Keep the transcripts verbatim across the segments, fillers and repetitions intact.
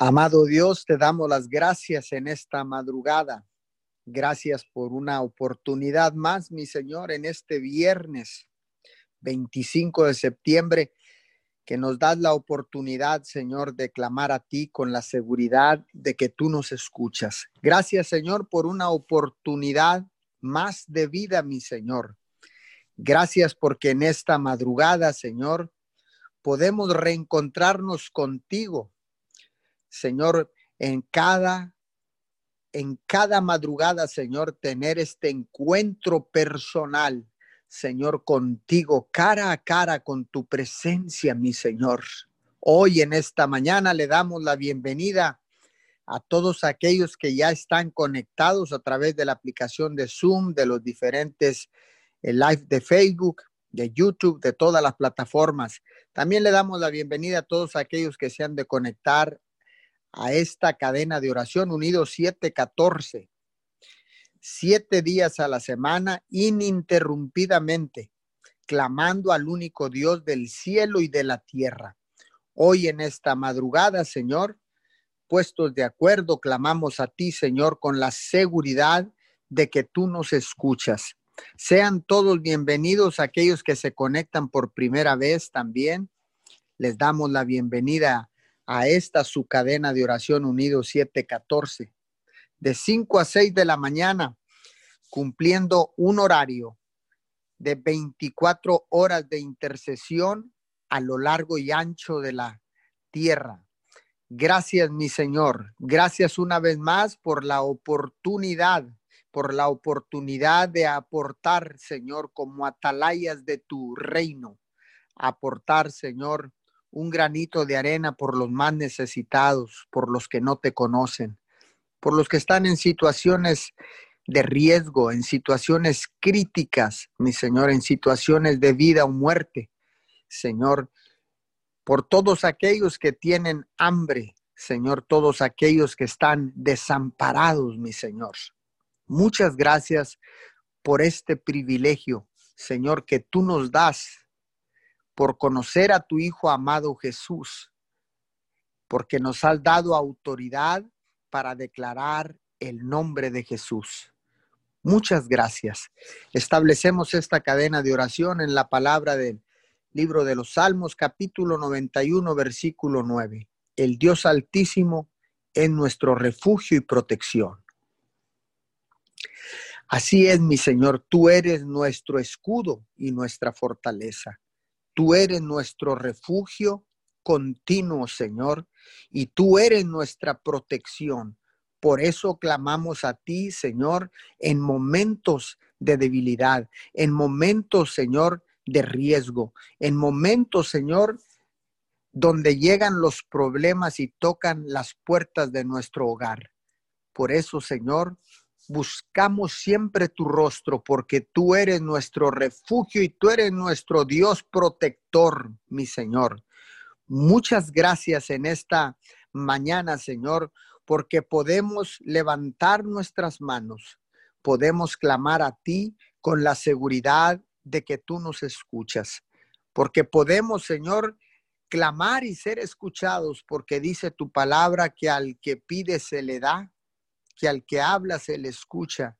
Amado Dios, te damos las gracias en esta madrugada. Gracias por una oportunidad más, mi Señor, en este viernes veinticinco de septiembre, que nos das la oportunidad, Señor, de clamar a ti con la seguridad de que tú nos escuchas. Gracias, Señor, por una oportunidad más de vida, mi Señor. Gracias porque en esta madrugada, Señor, podemos reencontrarnos contigo, Señor, en cada en cada madrugada, Señor, tener este encuentro personal, Señor, contigo, cara a cara con tu presencia, mi Señor. Hoy en esta mañana le damos la bienvenida a todos aquellos que ya están conectados a través de la aplicación de Zoom, de los diferentes live de Facebook, de YouTube, de todas las plataformas. También le damos la bienvenida a todos aquellos que se han de conectar a esta cadena de oración Unidos siete catorce, siete días a la semana ininterrumpidamente, clamando al único Dios del cielo y de la tierra. Hoy en esta madrugada, Señor, puestos de acuerdo, clamamos a ti, Señor, con la seguridad de que tú nos escuchas. Sean todos bienvenidos aquellos que se conectan por primera vez también. Les damos la bienvenida a esta su cadena de oración Unidos siete catorce, de cinco a seis de la mañana, cumpliendo un horario de veinticuatro horas de intercesión a lo largo y ancho de la tierra. Gracias, mi Señor. Gracias una vez más por la oportunidad, por la oportunidad de aportar, Señor, como atalayas de tu reino. Aportar, Señor, un granito de arena por los más necesitados, por los que no te conocen, por los que están en situaciones de riesgo, en situaciones críticas, mi Señor, en situaciones de vida o muerte, Señor, por todos aquellos que tienen hambre, Señor, todos aquellos que están desamparados, mi Señor. Muchas gracias por este privilegio, Señor, que tú nos das, por conocer a tu Hijo amado Jesús, porque nos has dado autoridad para declarar el nombre de Jesús. Muchas gracias. Establecemos esta cadena de oración en la palabra del libro de los Salmos, capítulo noventa y uno, versículo nueve. El Dios Altísimo es nuestro refugio y protección. Así es, mi Señor, tú eres nuestro escudo y nuestra fortaleza. Tú eres nuestro refugio continuo, Señor, y tú eres nuestra protección. Por eso clamamos a ti, Señor, en momentos de debilidad, en momentos, Señor, de riesgo, en momentos, Señor, donde llegan los problemas y tocan las puertas de nuestro hogar. Por eso, Señor, buscamos siempre tu rostro, porque tú eres nuestro refugio y tú eres nuestro Dios protector, mi Señor. Muchas gracias en esta mañana, Señor, porque podemos levantar nuestras manos, podemos clamar a ti con la seguridad de que tú nos escuchas, porque podemos, Señor, clamar y ser escuchados, porque dice tu palabra que al que pide se le da, que al que habla se le escucha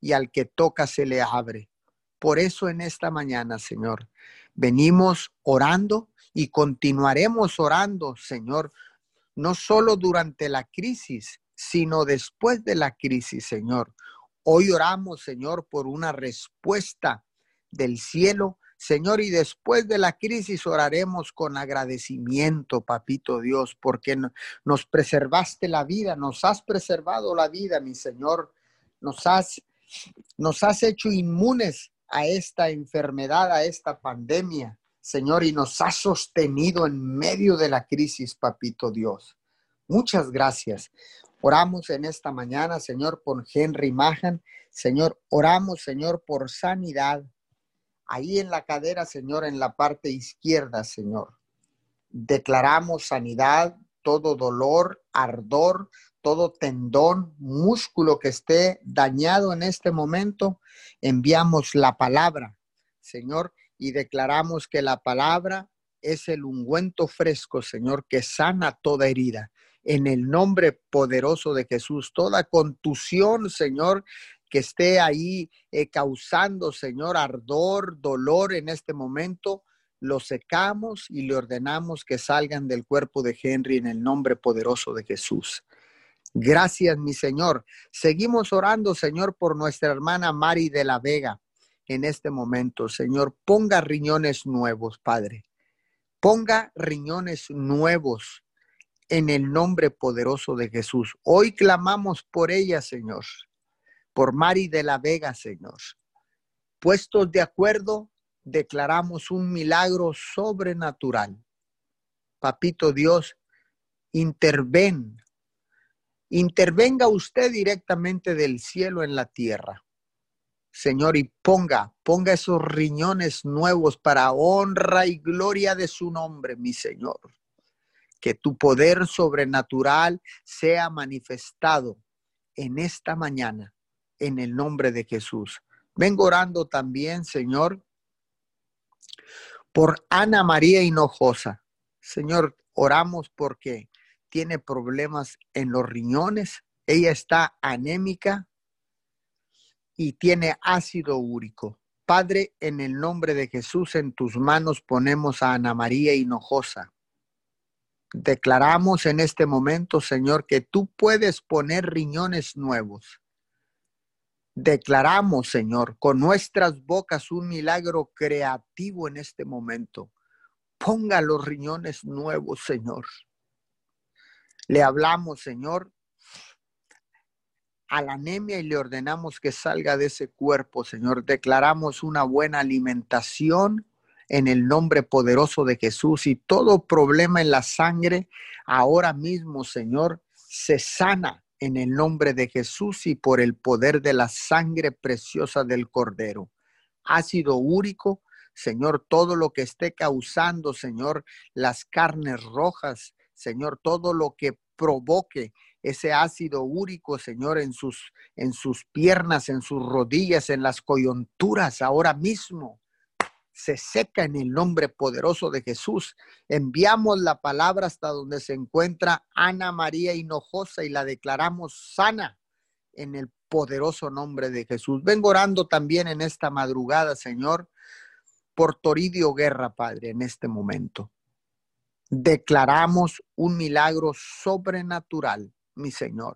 y al que toca se le abre. Por eso en esta mañana, Señor, venimos orando y continuaremos orando, Señor, no solo durante la crisis, sino después de la crisis, Señor. Hoy oramos, Señor, por una respuesta del cielo, Señor, y después de la crisis oraremos con agradecimiento, papito Dios, porque nos preservaste la vida, nos has preservado la vida, mi Señor. Nos has, nos has hecho inmunes a esta enfermedad, a esta pandemia, Señor, y nos has sostenido en medio de la crisis, papito Dios. Muchas gracias. Oramos en esta mañana, Señor, por Henry Mahan. Señor, oramos, Señor, por sanidad. Ahí en la cadera, Señor, en la parte izquierda, Señor. Declaramos sanidad, todo dolor, ardor, todo tendón, músculo que esté dañado en este momento. Enviamos la palabra, Señor, y declaramos que la palabra es el ungüento fresco, Señor, que sana toda herida. en el nombre poderoso de Jesús. Toda contusión, Señor, que esté ahí eh, causando, Señor, ardor, dolor en este momento, lo secamos y le ordenamos que salgan del cuerpo de Henry en el nombre poderoso de Jesús. Gracias, mi Señor. Seguimos orando, Señor, por nuestra hermana Mari de la Vega en este momento. Señor, ponga riñones nuevos, Padre. Ponga riñones nuevos en el nombre poderoso de Jesús. Hoy clamamos por ella, Señor, por Mari de la Vega, Señor. Puestos de acuerdo, declaramos un milagro sobrenatural. Papito Dios, interven. Intervenga usted directamente del cielo en la tierra, Señor, y ponga, ponga esos riñones nuevos para honra y gloria de su nombre, mi Señor. Que tu poder sobrenatural sea manifestado en esta mañana, en el nombre de Jesús. Vengo orando también, Señor, por Ana María Hinojosa. Señor, oramos porque tiene problemas en los riñones, ella está anémica y tiene ácido úrico. Padre, en el nombre de Jesús, en tus manos ponemos a Ana María Hinojosa. Declaramos en este momento, Señor, que tú puedes poner riñones nuevos. Declaramos, Señor, con nuestras bocas un milagro creativo en este momento. Ponga los riñones nuevos, Señor. Le hablamos, Señor, a la anemia y le ordenamos que salga de ese cuerpo, Señor. Declaramos una buena alimentación en el nombre poderoso de Jesús y todo problema en la sangre ahora mismo, Señor, se sana en el nombre de Jesús y por el poder de la sangre preciosa del Cordero. Ácido úrico, Señor, todo lo que esté causando, Señor, las carnes rojas, Señor, todo lo que provoque ese ácido úrico, Señor, en sus, en sus piernas, en sus rodillas, en las coyunturas, ahora mismo se seca en el nombre poderoso de Jesús. Enviamos la palabra hasta donde se encuentra Ana María Hinojosa y la declaramos sana en el poderoso nombre de Jesús. Vengo orando también en esta madrugada, Señor, por Toribio Guerra, Padre, en este momento. Declaramos un milagro sobrenatural, mi Señor.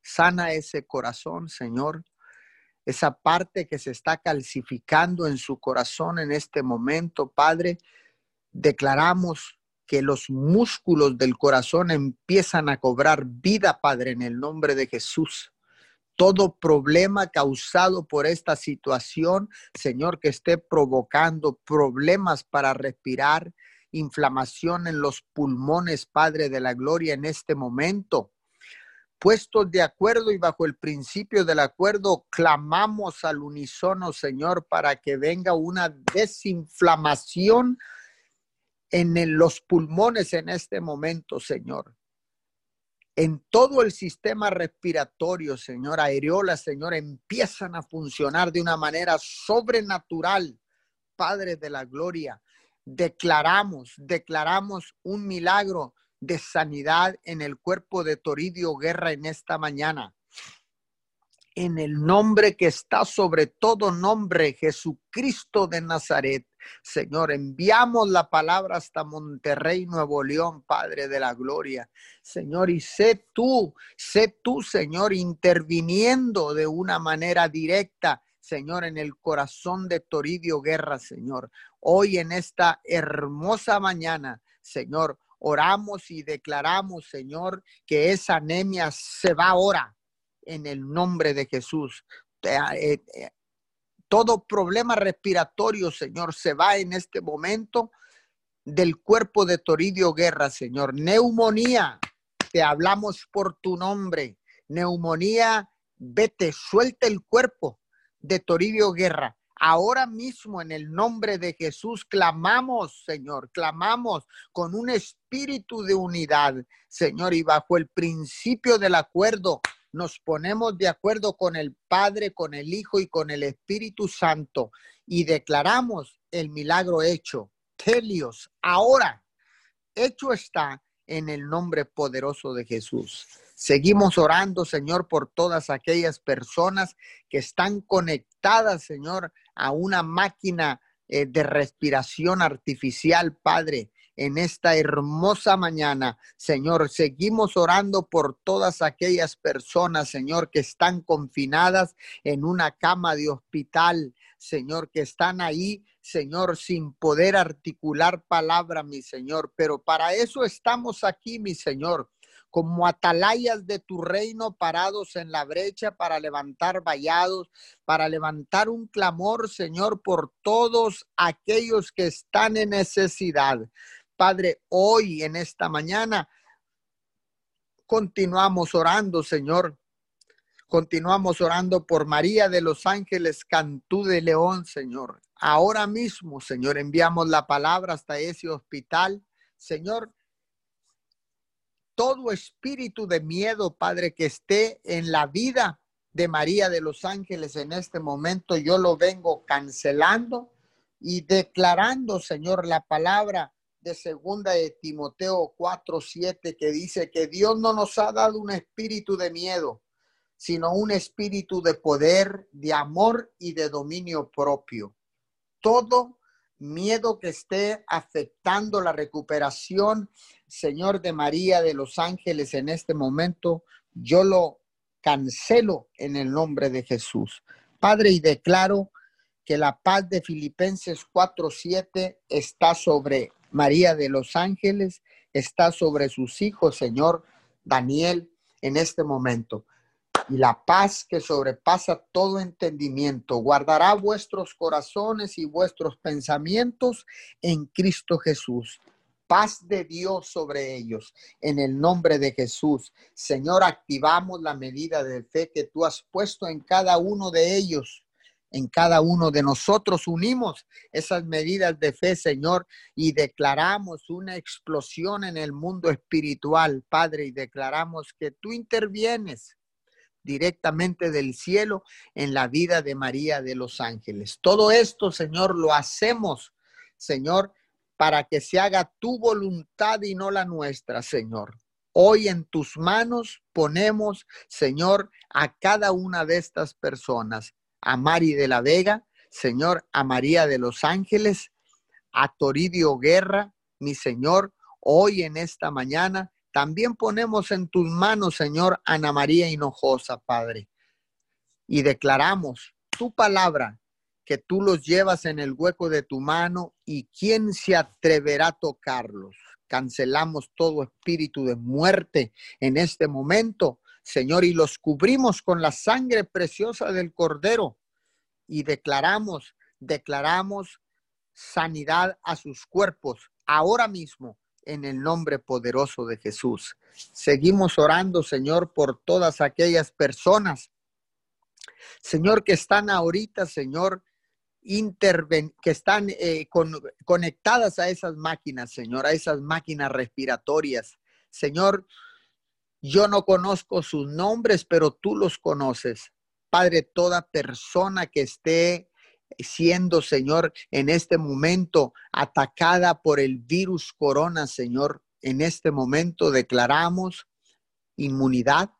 Sana ese corazón, Señor. Esa parte que se está calcificando en su corazón en este momento, Padre. Declaramos que los músculos del corazón empiezan a cobrar vida, Padre, en el nombre de Jesús. Todo problema causado por esta situación, Señor, que esté provocando problemas para respirar, inflamación en los pulmones, Padre de la gloria, en este momento. Puestos de acuerdo y bajo el principio del acuerdo, clamamos al unísono, Señor, para que venga una desinflamación en los pulmones en este momento, Señor. En todo el sistema respiratorio, Señor, areolas, Señor, empiezan a funcionar de una manera sobrenatural, Padre de la gloria. Declaramos, declaramos un milagro de sanidad en el cuerpo de Toribio Guerra en esta mañana. En el nombre que está sobre todo nombre, Jesucristo de Nazaret. Señor, enviamos la palabra hasta Monterrey, Nuevo León, Padre de la gloria. Señor, y sé tú, sé tú, Señor, interviniendo de una manera directa, Señor, en el corazón de Toribio Guerra, Señor. Hoy en esta hermosa mañana, Señor, oramos y declaramos, Señor, que esa anemia se va ahora en el nombre de Jesús. Todo problema respiratorio, Señor, se va en este momento del cuerpo de Toribio Guerra, Señor. Neumonía, te hablamos por tu nombre. Neumonía, vete, suelta el cuerpo de Toribio Guerra. Ahora mismo en el nombre de Jesús clamamos, Señor, clamamos con un espíritu de unidad, Señor, y bajo el principio del acuerdo nos ponemos de acuerdo con el Padre, con el Hijo y con el Espíritu Santo y declaramos el milagro hecho. Telios, ahora hecho está en el nombre poderoso de Jesús. Seguimos orando, Señor, por todas aquellas personas que están conectadas, Señor, a una máquina eh, de respiración artificial, Padre. En esta hermosa mañana, Señor, seguimos orando por todas aquellas personas, Señor, que están confinadas en una cama de hospital, Señor, que están ahí, Señor, sin poder articular palabra, mi Señor. Pero para eso estamos aquí, mi Señor, como atalayas de tu reino parados en la brecha para levantar vallados, para levantar un clamor, Señor, por todos aquellos que están en necesidad. Padre, hoy en esta mañana continuamos orando, Señor. Continuamos orando por María de los Ángeles Cantú de León, Señor. Ahora mismo, Señor, enviamos la palabra hasta ese hospital. Señor, todo espíritu de miedo, Padre, que esté en la vida de María de los Ángeles en este momento, yo lo vengo cancelando y declarando, Señor, la palabra de segunda de Timoteo cuatro siete, que dice que Dios no nos ha dado un espíritu de miedo, sino un espíritu de poder, de amor y de dominio propio. Todo miedo que esté afectando la recuperación, Señor, de María de los Ángeles en este momento, yo lo cancelo en el nombre de Jesús. Padre, y declaro que la paz de Filipenses cuatro siete está sobre María de los Ángeles, está sobre sus hijos, Señor Daniel, en este momento. Y la paz que sobrepasa todo entendimiento guardará vuestros corazones y vuestros pensamientos en Cristo Jesús. Paz de Dios sobre ellos, en el nombre de Jesús. Señor, activamos la medida de fe que tú has puesto en cada uno de ellos, en cada uno de nosotros. Unimos esas medidas de fe, Señor, y declaramos una explosión en el mundo espiritual, Padre, y declaramos que tú intervienes directamente del cielo en la vida de María de los Ángeles. Todo esto, Señor, lo hacemos, Señor, para que se haga tu voluntad y no la nuestra, Señor. Hoy en tus manos ponemos, Señor, a cada una de estas personas, a Mari de la Vega, Señor, a María de los Ángeles, a Toribio Guerra, mi Señor, hoy en esta mañana. También ponemos en tus manos, Señor, Ana María Hinojosa, Padre. Y declaramos tu palabra, que tú los llevas en el hueco de tu mano y quién se atreverá a tocarlos. Cancelamos todo espíritu de muerte en este momento, Señor, y los cubrimos con la sangre preciosa del Cordero. Y declaramos, declaramos sanidad a sus cuerpos ahora mismo, en el nombre poderoso de Jesús. Seguimos orando, Señor, por todas aquellas personas, Señor, que están ahorita, Señor, interven- que están eh, con- conectadas a esas máquinas, Señor, a esas máquinas respiratorias. Señor, yo no conozco sus nombres, pero tú los conoces. Padre, toda persona que esté siendo, Señor, en este momento atacada por el virus corona, Señor, en este momento declaramos inmunidad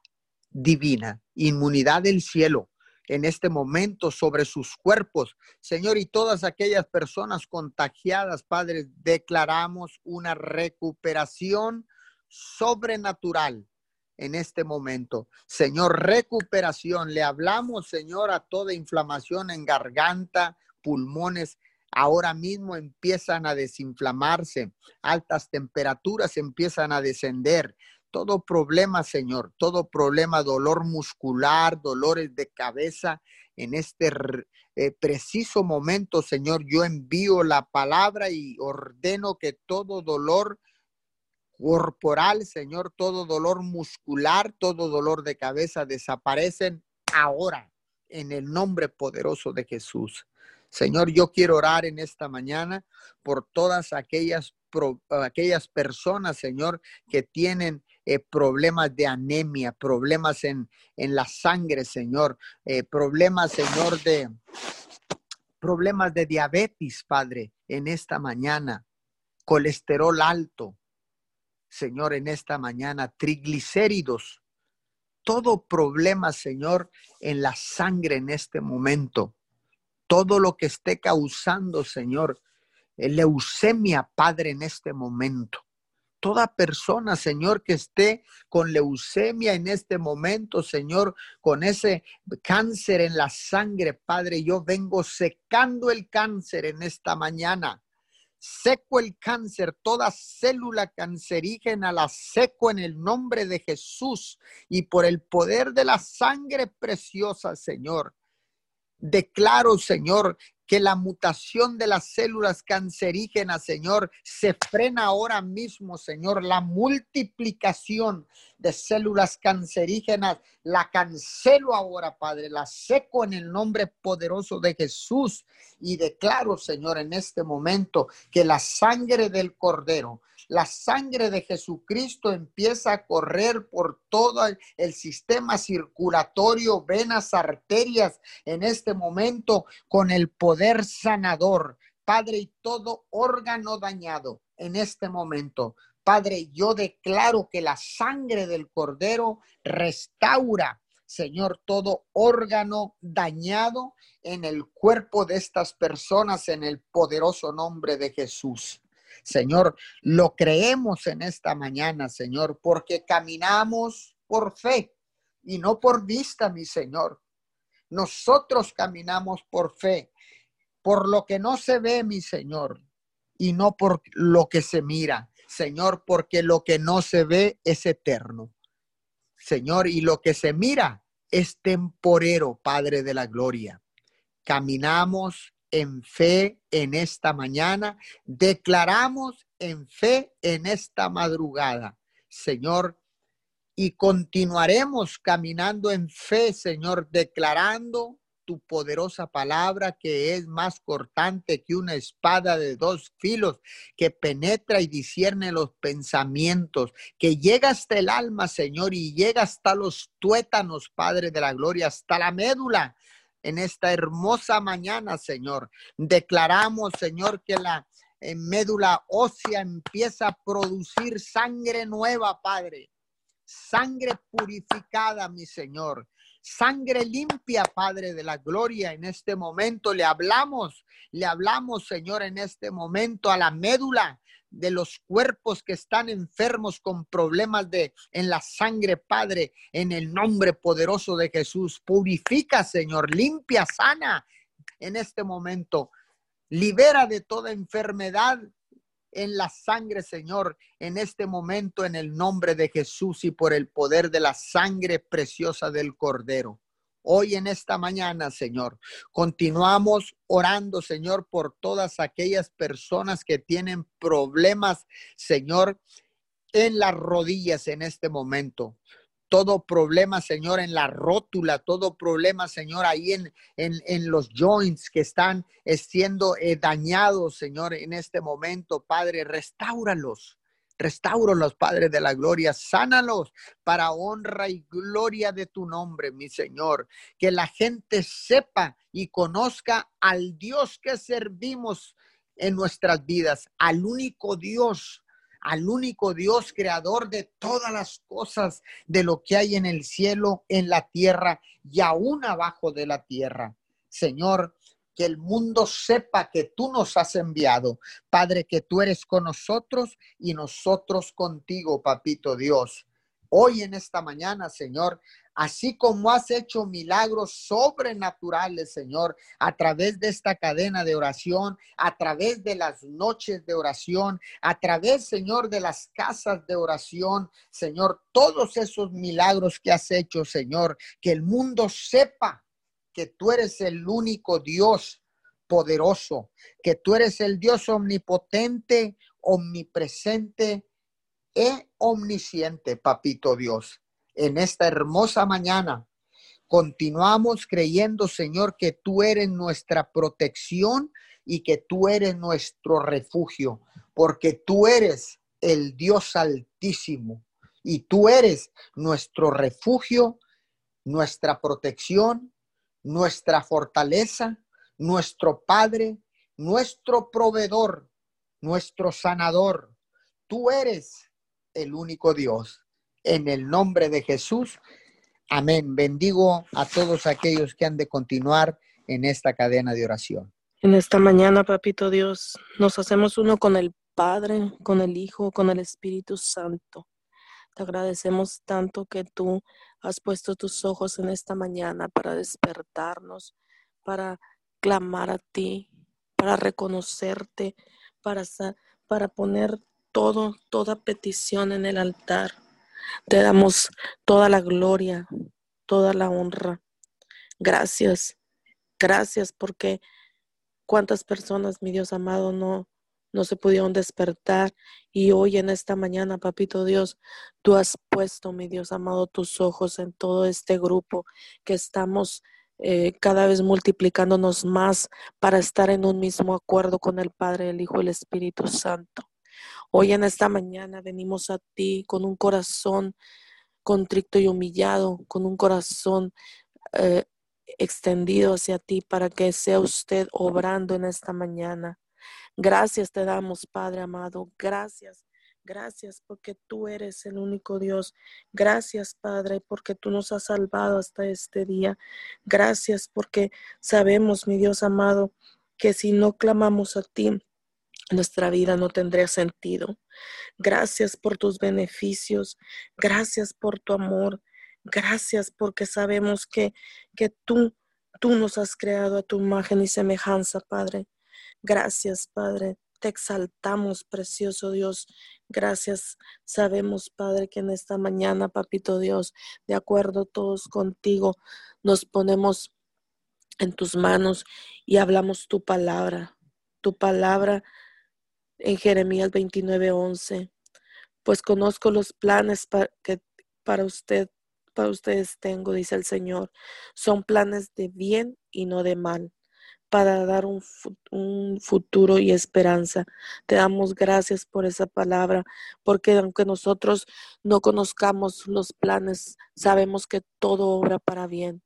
divina, inmunidad del cielo, en este momento sobre sus cuerpos, Señor, y todas aquellas personas contagiadas, Padre, declaramos una recuperación sobrenatural. En este momento, Señor, recuperación. Le hablamos, Señor, a toda inflamación en garganta, pulmones. Ahora mismo empiezan a desinflamarse. Altas temperaturas empiezan a descender. Todo problema, Señor, todo problema, dolor muscular, dolores de cabeza. En este eh, preciso momento, Señor, yo envío la palabra y ordeno que todo dolor corporal, Señor, todo dolor muscular, todo dolor de cabeza desaparecen ahora en el nombre poderoso de Jesús. Señor, yo quiero orar en esta mañana por todas aquellas, pro, aquellas personas, Señor, que tienen eh, problemas de anemia, problemas en, en la sangre, Señor, eh, problemas, Señor, de problemas de diabetes, Padre, en esta mañana, colesterol alto. Señor, en esta mañana, triglicéridos, todo problema, Señor, en la sangre en este momento, todo lo que esté causando, Señor, leucemia, Padre, en este momento. Toda persona, Señor, que esté con leucemia en este momento, Señor, con ese cáncer en la sangre, Padre, yo vengo secando el cáncer en esta mañana. Seco el cáncer, toda célula cancerígena la seco en el nombre de Jesús y por el poder de la sangre preciosa, Señor. Declaro, Señor, que la mutación de las células cancerígenas, Señor, se frena ahora mismo, Señor. La multiplicación de células cancerígenas la cancelo ahora, Padre. La seco en el nombre poderoso de Jesús. Y declaro, Señor, en este momento que la sangre del Cordero, la sangre de Jesucristo empieza a correr por todo el sistema circulatorio, venas, arterias, en este momento con el poder sanador, Padre, y todo órgano dañado en este momento. Padre, yo declaro que la sangre del Cordero restaura, Señor, todo órgano dañado en el cuerpo de estas personas en el poderoso nombre de Jesús. Señor, lo creemos en esta mañana, Señor, porque caminamos por fe y no por vista, mi Señor. Nosotros caminamos por fe, por lo que no se ve, mi Señor, y no por lo que se mira, Señor, porque lo que no se ve es eterno, Señor, y lo que se mira es temporero, Padre de la gloria. Caminamos en fe en esta mañana, declaramos en fe en esta madrugada, Señor, y continuaremos caminando en fe, Señor, declarando tu poderosa palabra que es más cortante que una espada de dos filos, que penetra y discierne los pensamientos, que llega hasta el alma, Señor, y llega hasta los tuétanos, Padre de la gloria, hasta la médula. En esta hermosa mañana, Señor, declaramos, Señor, que la médula ósea empieza a producir sangre nueva, Padre. Sangre purificada, mi Señor. Sangre limpia, Padre de la gloria. En este momento le hablamos, le hablamos, Señor, en este momento a la médula de los cuerpos que están enfermos con problemas de en la sangre, Padre, en el nombre poderoso de Jesús. Purifica, Señor, limpia, sana en este momento. Libera de toda enfermedad en la sangre, Señor, en este momento, en el nombre de Jesús y por el poder de la sangre preciosa del Cordero. Hoy en esta mañana, Señor, continuamos orando, Señor, por todas aquellas personas que tienen problemas, Señor, en las rodillas en este momento. Todo problema, Señor, en la rótula, todo problema, Señor, ahí en, en, en los joints que están siendo eh, dañados, Señor, en este momento, Padre, restáuralos. Restáuralos, Padre de la gloria, sánalos para honra y gloria de tu nombre, mi Señor. Que la gente sepa y conozca al Dios que servimos en nuestras vidas, al único Dios, al único Dios creador de todas las cosas, de lo que hay en el cielo, en la tierra y aún abajo de la tierra. Señor, que el mundo sepa que tú nos has enviado, Padre, que tú eres con nosotros y nosotros contigo, Papito Dios. Hoy en esta mañana, Señor, así como has hecho milagros sobrenaturales, Señor, a través de esta cadena de oración, a través de las noches de oración, a través, Señor, de las casas de oración, Señor, todos esos milagros que has hecho, Señor, que el mundo sepa que tú eres el único Dios poderoso, que tú eres el Dios omnipotente, omnipresente e omnisciente, Papito Dios. En esta hermosa mañana continuamos creyendo, Señor, que tú eres nuestra protección y que tú eres nuestro refugio, porque tú eres el Dios altísimo y tú eres nuestro refugio, nuestra protección, nuestra fortaleza, nuestro Padre, nuestro proveedor, nuestro sanador. Tú eres el único Dios. En el nombre de Jesús, amén. Bendigo a todos aquellos que han de continuar en esta cadena de oración. En esta mañana, Papito Dios, nos hacemos uno con el Padre, con el Hijo, con el Espíritu Santo. Te agradecemos tanto que tú has puesto tus ojos en esta mañana para despertarnos, para clamar a ti, para reconocerte, para, para poner todo, toda petición en el altar. Te damos toda la gloria, toda la honra. Gracias, gracias porque cuántas personas, mi Dios amado, no, no se pudieron despertar. Y hoy en esta mañana, Papito Dios, tú has puesto, mi Dios amado, tus ojos en todo este grupo que estamos eh, cada vez multiplicándonos más para estar en un mismo acuerdo con el Padre, el Hijo y el Espíritu Santo. Hoy en esta mañana venimos a ti con un corazón contrito y humillado, con un corazón eh, extendido hacia ti para que sea usted obrando en esta mañana. Gracias te damos, Padre amado. Gracias, gracias porque tú eres el único Dios. Gracias, Padre, porque tú nos has salvado hasta este día. Gracias porque sabemos, mi Dios amado, que si no clamamos a ti, nuestra vida no tendría sentido. Gracias por tus beneficios. Gracias por tu amor. Gracias porque sabemos que, que tú, tú nos has creado a tu imagen y semejanza, Padre. Gracias, Padre. Te exaltamos, precioso Dios. Gracias. Sabemos, Padre, que en esta mañana, Papito Dios, de acuerdo todos contigo, nos ponemos en tus manos y hablamos tu palabra. Tu palabra en Jeremías veintinueve once. Pues conozco los planes para, que, para usted, para ustedes tengo, dice el Señor. Son planes de bien y no de mal, para dar un, un futuro y esperanza. Te damos gracias por esa palabra, porque aunque nosotros no conozcamos los planes, sabemos que todo obra para bien.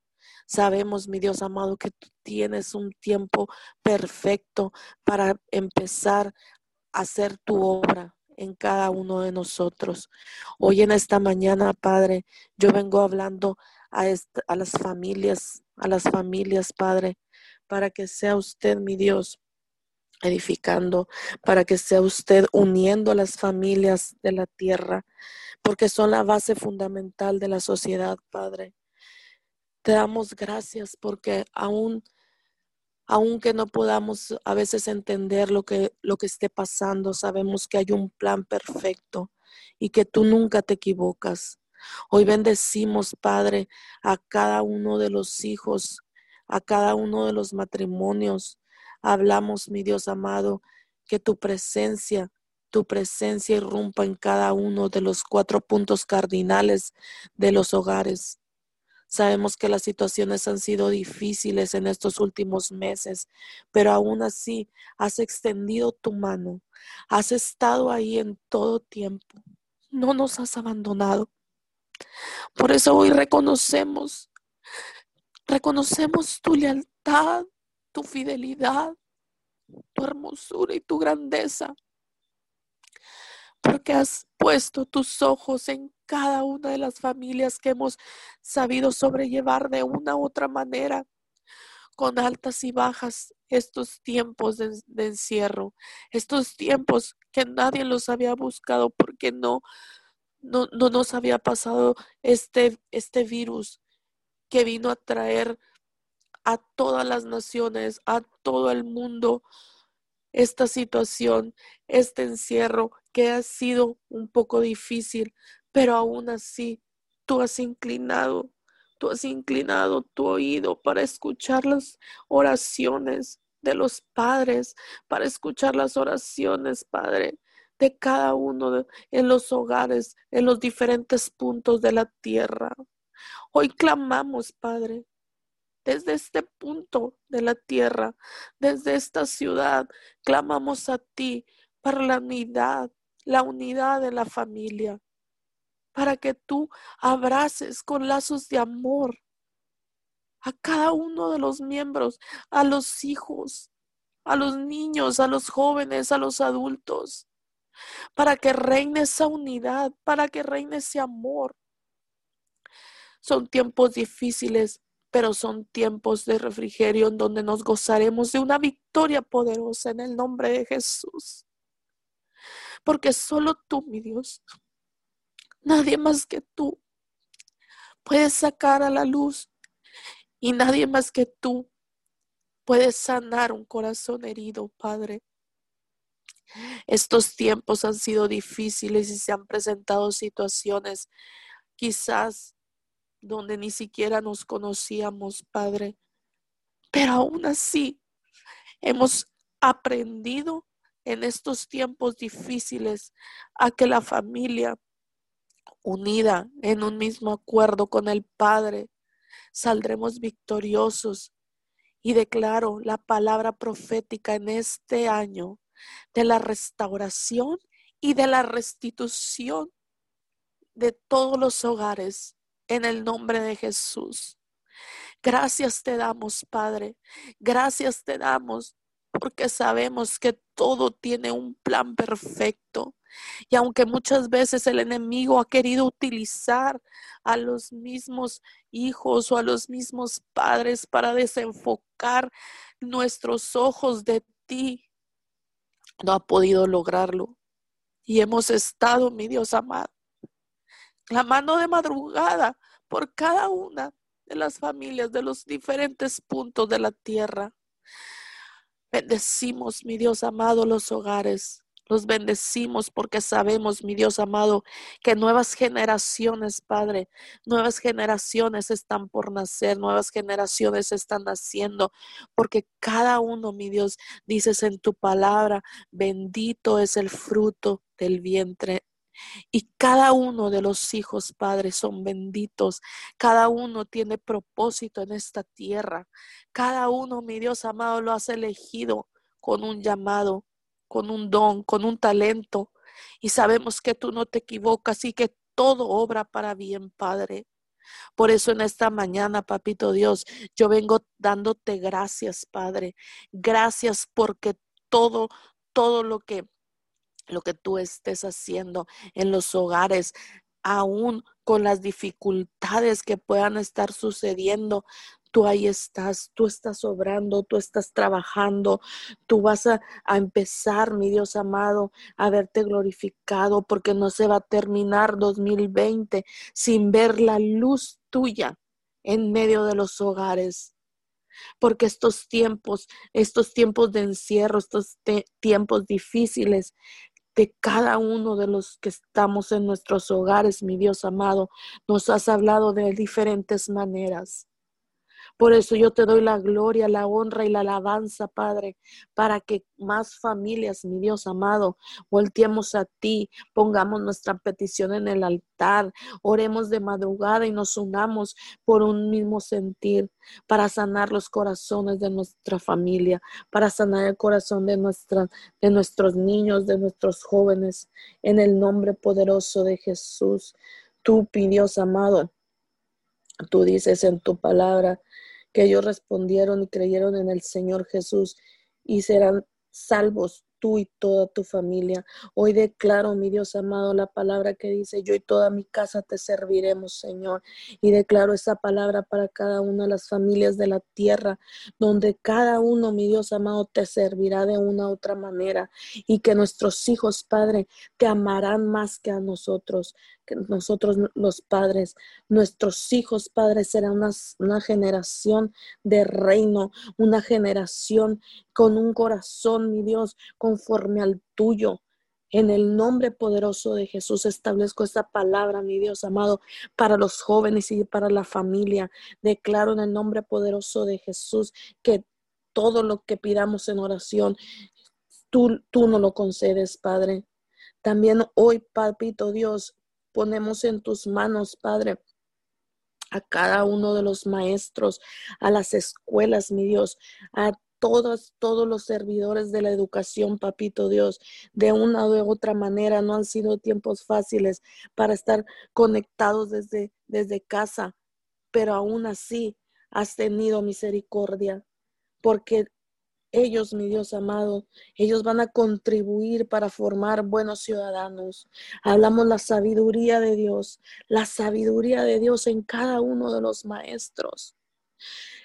Sabemos, mi Dios amado, que tú tienes un tiempo perfecto para empezar a hacer tu obra en cada uno de nosotros. Hoy en esta mañana, Padre, yo vengo hablando a, esta, a las familias, a las familias, Padre, para que sea usted, mi Dios, edificando, para que sea usted uniendo a las familias de la tierra, porque son la base fundamental de la sociedad, Padre. Te damos gracias porque aún, aunque no podamos a veces entender lo que, lo que esté pasando, sabemos que hay un plan perfecto y que tú nunca te equivocas. Hoy bendecimos, Padre, a cada uno de los hijos, a cada uno de los matrimonios. Hablamos, mi Dios amado, que tu presencia, tu presencia irrumpa en cada uno de los cuatro puntos cardinales de los hogares. Sabemos que las situaciones han sido difíciles en estos últimos meses, pero aún así has extendido tu mano, has estado ahí en todo tiempo, no nos has abandonado. Por eso hoy reconocemos Reconocemos tu lealtad, tu fidelidad, tu hermosura y tu grandeza, porque has puesto tus ojos en cada una de las familias que hemos sabido sobrellevar de una u otra manera, con altas y bajas, estos tiempos de, de encierro, estos tiempos que nadie los había buscado porque no, no, no nos había pasado este, este virus que vino a traer a todas las naciones, a todo el mundo, esta situación, este encierro que ha sido un poco difícil, pero aún así tú has inclinado, tú has inclinado tu oído para escuchar las oraciones de los padres, para escuchar las oraciones, Padre, de cada uno de, en los hogares, en los diferentes puntos de la tierra. Hoy clamamos, Padre, desde este punto de la tierra, desde esta ciudad, clamamos a ti para la unidad, la unidad de la familia, para que tú abraces con lazos de amor a cada uno de los miembros, a los hijos, a los niños, a los jóvenes, a los adultos. para que reine esa unidad, para que reine ese amor. Son tiempos difíciles, pero son tiempos de refrigerio en donde nos gozaremos de una victoria poderosa en el nombre de Jesús. Porque solo tú, mi Dios, nadie más que tú puedes sacar a la luz y nadie más que tú puedes sanar un corazón herido, Padre. Estos tiempos han sido difíciles y se han presentado situaciones quizás donde ni siquiera nos conocíamos, Padre. Pero aún así hemos aprendido en estos tiempos difíciles a que la familia unida en un mismo acuerdo con el Padre saldremos victoriosos. Y declaro la palabra profética en este año de la restauración y de la restitución de todos los hogares. En el nombre de Jesús, gracias te damos, Padre, gracias te damos porque sabemos que todo tiene un plan perfecto y aunque muchas veces el enemigo ha querido utilizar a los mismos hijos o a los mismos padres para desenfocar nuestros ojos de ti, no ha podido lograrlo y hemos estado, mi Dios amado, clamando de madrugada por cada una de las familias de los diferentes puntos de la tierra. Bendecimos, mi Dios amado, los hogares. Los bendecimos porque sabemos, mi Dios amado, que nuevas generaciones, Padre, nuevas generaciones están por nacer, nuevas generaciones están naciendo, porque cada uno, mi Dios, dices en tu palabra, bendito es el fruto del vientre. Y cada uno de los hijos, Padre, son benditos. Cada uno tiene propósito en esta tierra. Cada uno, mi Dios amado, lo has elegido con un llamado, con un don, con un talento. Y sabemos que tú no te equivocas y que todo obra para bien, Padre. Por eso en esta mañana, Papito Dios, yo vengo dándote gracias, Padre. Gracias porque todo, todo lo que... lo que tú estés haciendo en los hogares, aún con las dificultades que puedan estar sucediendo, tú ahí estás, tú estás obrando, tú estás trabajando, tú vas a, a empezar, mi Dios amado, a verte glorificado, porque no se va a terminar dos mil veinte sin ver la luz tuya en medio de los hogares. Porque estos tiempos, estos tiempos de encierro, estos te- tiempos difíciles, de cada uno de los que estamos en nuestros hogares, mi Dios amado, nos has hablado de diferentes maneras. Por eso yo te doy la gloria, la honra y la alabanza, Padre, para que más familias, mi Dios amado, volteemos a ti, pongamos nuestra petición en el altar, oremos de madrugada y nos unamos por un mismo sentir, para sanar los corazones de nuestra familia, para sanar el corazón de, nuestra, de nuestros niños, de nuestros jóvenes, en el nombre poderoso de Jesús. Tú, mi Dios amado, tú dices en tu palabra, que ellos respondieron y creyeron en el Señor Jesús y serán salvos tú y toda tu familia. Hoy declaro, mi Dios amado, la palabra que dice, yo y toda mi casa te serviremos, Señor. Y declaro esa palabra para cada una de las familias de la tierra, donde cada uno, mi Dios amado, te servirá de una u otra manera. Y que nuestros hijos, Padre, te amarán más que a nosotros, que nosotros los padres. Nuestros hijos, Padre, serán una, una generación de reino, una generación con un corazón, mi Dios, conforme al tuyo. En el nombre poderoso de Jesús establezco esta palabra, mi Dios amado, para los jóvenes y para la familia. Declaro en el nombre poderoso de Jesús que todo lo que pidamos en oración, tú, tú nos lo concedes, Padre. También hoy, Papito Dios, ponemos en tus manos, Padre, a cada uno de los maestros, a las escuelas, mi Dios, a Todos, todos los servidores de la educación, Papito Dios, de una u otra manera, no han sido tiempos fáciles para estar conectados desde, desde casa, pero aún así has tenido misericordia, porque Ellos, mi Dios amado, ellos van a contribuir para formar buenos ciudadanos. Hablamos la sabiduría de Dios, la sabiduría de Dios en cada uno de los maestros.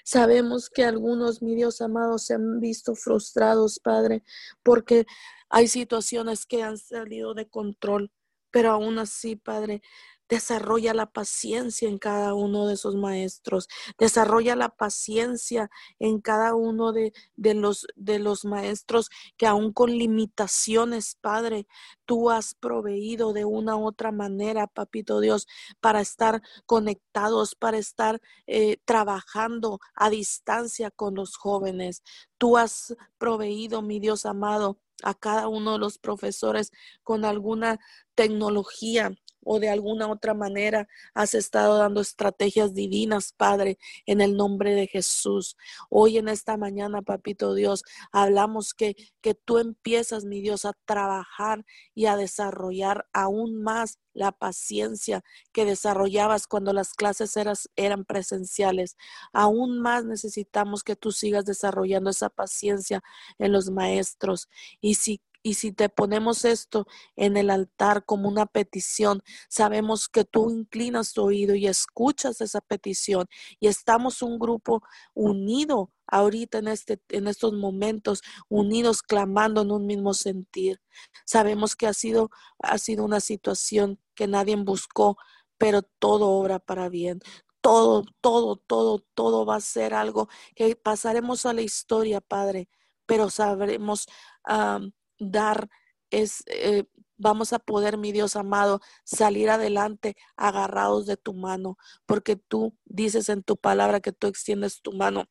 Sabemos que algunos, mi Dios amado, se han visto frustrados, Padre, porque hay situaciones que han salido de control, pero aún así, Padre, desarrolla la paciencia en cada uno de esos maestros. Desarrolla la paciencia en cada uno de, de, los, de los maestros que aún con limitaciones, Padre, tú has proveído de una u otra manera, Papito Dios, para estar conectados, para estar eh, trabajando a distancia con los jóvenes. Tú has proveído, mi Dios amado, a cada uno de los profesores con alguna tecnología, o de alguna otra manera has estado dando estrategias divinas, Padre, en el nombre de Jesús. Hoy en esta mañana, Papito Dios, hablamos que, que tú empiezas, mi Dios, a trabajar y a desarrollar aún más la paciencia que desarrollabas cuando las clases eras, eran presenciales. Aún más necesitamos que tú sigas desarrollando esa paciencia en los maestros. Y si Y si te ponemos esto en el altar como una petición, sabemos que tú inclinas tu oído y escuchas esa petición. Y estamos un grupo unido ahorita en, este, en estos momentos, unidos clamando en un mismo sentir. Sabemos que ha sido, ha sido una situación que nadie buscó, pero todo obra para bien. Todo, todo, todo, todo va a ser algo que pasaremos a la historia, Padre, pero sabremos... Um, dar es eh, vamos a poder, mi Dios amado, salir adelante agarrados de tu mano, porque tú dices en tu palabra que tú extiendes tu mano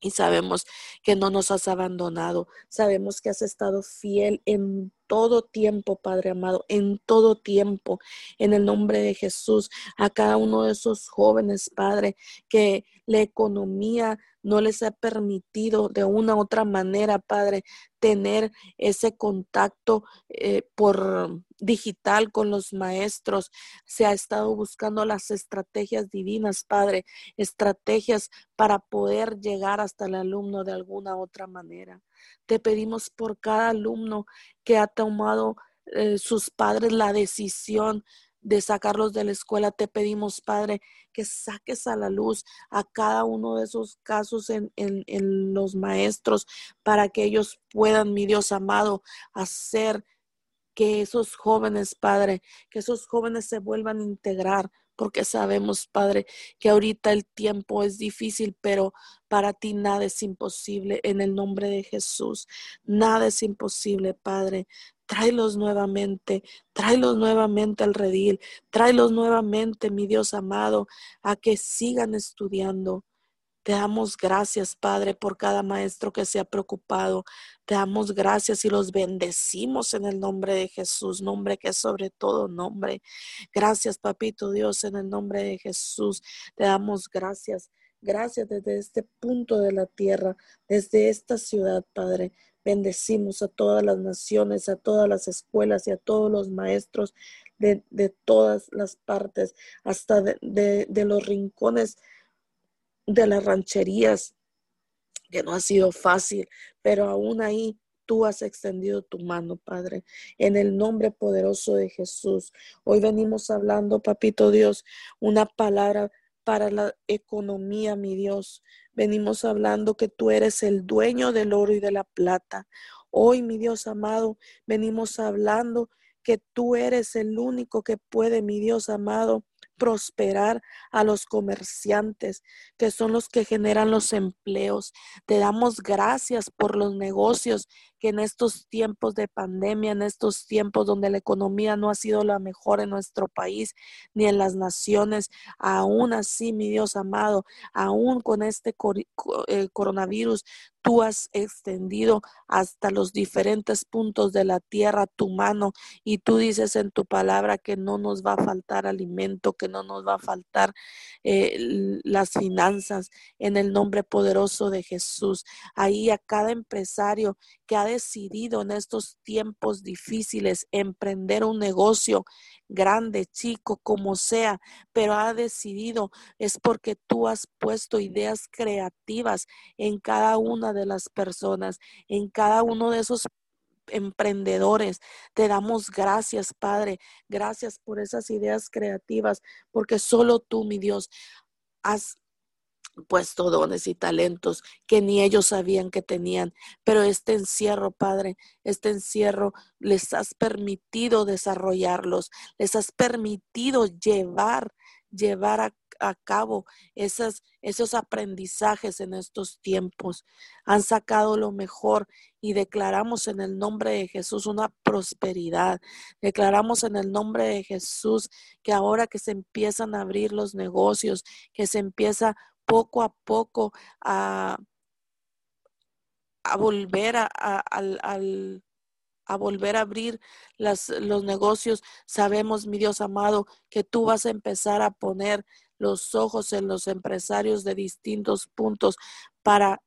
y sabemos que no nos has abandonado. Sabemos que has estado fiel en todo tiempo, Padre amado, en todo tiempo, en el nombre de Jesús. A cada uno de esos jóvenes, Padre, que la economía no les ha permitido de una u otra manera, Padre, tener ese contacto eh, por digital con los maestros. Se ha estado buscando las estrategias divinas, Padre, estrategias para poder llegar hasta el alumno de alguna otra manera. Te pedimos por cada alumno que ha tomado eh, sus padres la decisión de sacarlos de la escuela. Te pedimos, Padre, que saques a la luz a cada uno de esos casos en, en, en los maestros, para que ellos puedan, mi Dios amado, hacer que esos jóvenes, Padre, que esos jóvenes se vuelvan a integrar. Porque sabemos, Padre, que ahorita el tiempo es difícil, pero para ti nada es imposible. En el nombre de Jesús, nada es imposible, Padre. Tráelos nuevamente, tráelos nuevamente al redil, tráelos nuevamente, mi Dios amado, a que sigan estudiando. Te damos gracias, Padre, por cada maestro que se ha preocupado. Te damos gracias y los bendecimos en el nombre de Jesús, nombre que es sobre todo nombre. Gracias, Papito Dios, en el nombre de Jesús. Te damos gracias, gracias desde este punto de la tierra, desde esta ciudad, Padre. Bendecimos a todas las naciones, a todas las escuelas y a todos los maestros de, de todas las partes, hasta de, de, de los rincones de las rancherías, que no ha sido fácil, pero aún ahí tú has extendido tu mano, Padre, en el nombre poderoso de Jesús. Hoy venimos hablando, Papito Dios, una palabra para la economía, mi Dios. Venimos hablando que tú eres el dueño del oro y de la plata. Hoy, mi Dios amado, venimos hablando que tú eres el único que puede, mi Dios amado, prosperar a los comerciantes, que son los que generan los empleos. Te damos gracias por los negocios que en estos tiempos de pandemia, en estos tiempos donde la economía no ha sido la mejor en nuestro país ni en las naciones, aún así, mi Dios amado, aún con este coronavirus, tú has extendido hasta los diferentes puntos de la tierra tu mano, y tú dices en tu palabra que no nos va a faltar alimento, que no nos va a faltar eh, las finanzas, en el nombre poderoso de Jesús. Ahí a cada empresario que ha decidido en estos tiempos difíciles emprender un negocio grande, chico, como sea, pero ha decidido, es porque tú has puesto ideas creativas en cada una de las personas, en cada uno de esos emprendedores. Te damos gracias, Padre, gracias por esas ideas creativas, porque solo tú, mi Dios, has puesto dones y talentos que ni ellos sabían que tenían, pero este encierro, Padre, este encierro les has permitido desarrollarlos, les has permitido llevar, llevar a, a cabo esas, esos aprendizajes en estos tiempos. Han sacado lo mejor y declaramos en el nombre de Jesús una prosperidad. Declaramos en el nombre de Jesús que ahora que se empiezan a abrir los negocios, que se empieza poco a poco a, a volver a, a, al, al, a volver a abrir las, los negocios. Sabemos, mi Dios amado, que tú vas a empezar a poner los ojos en los empresarios de distintos puntos para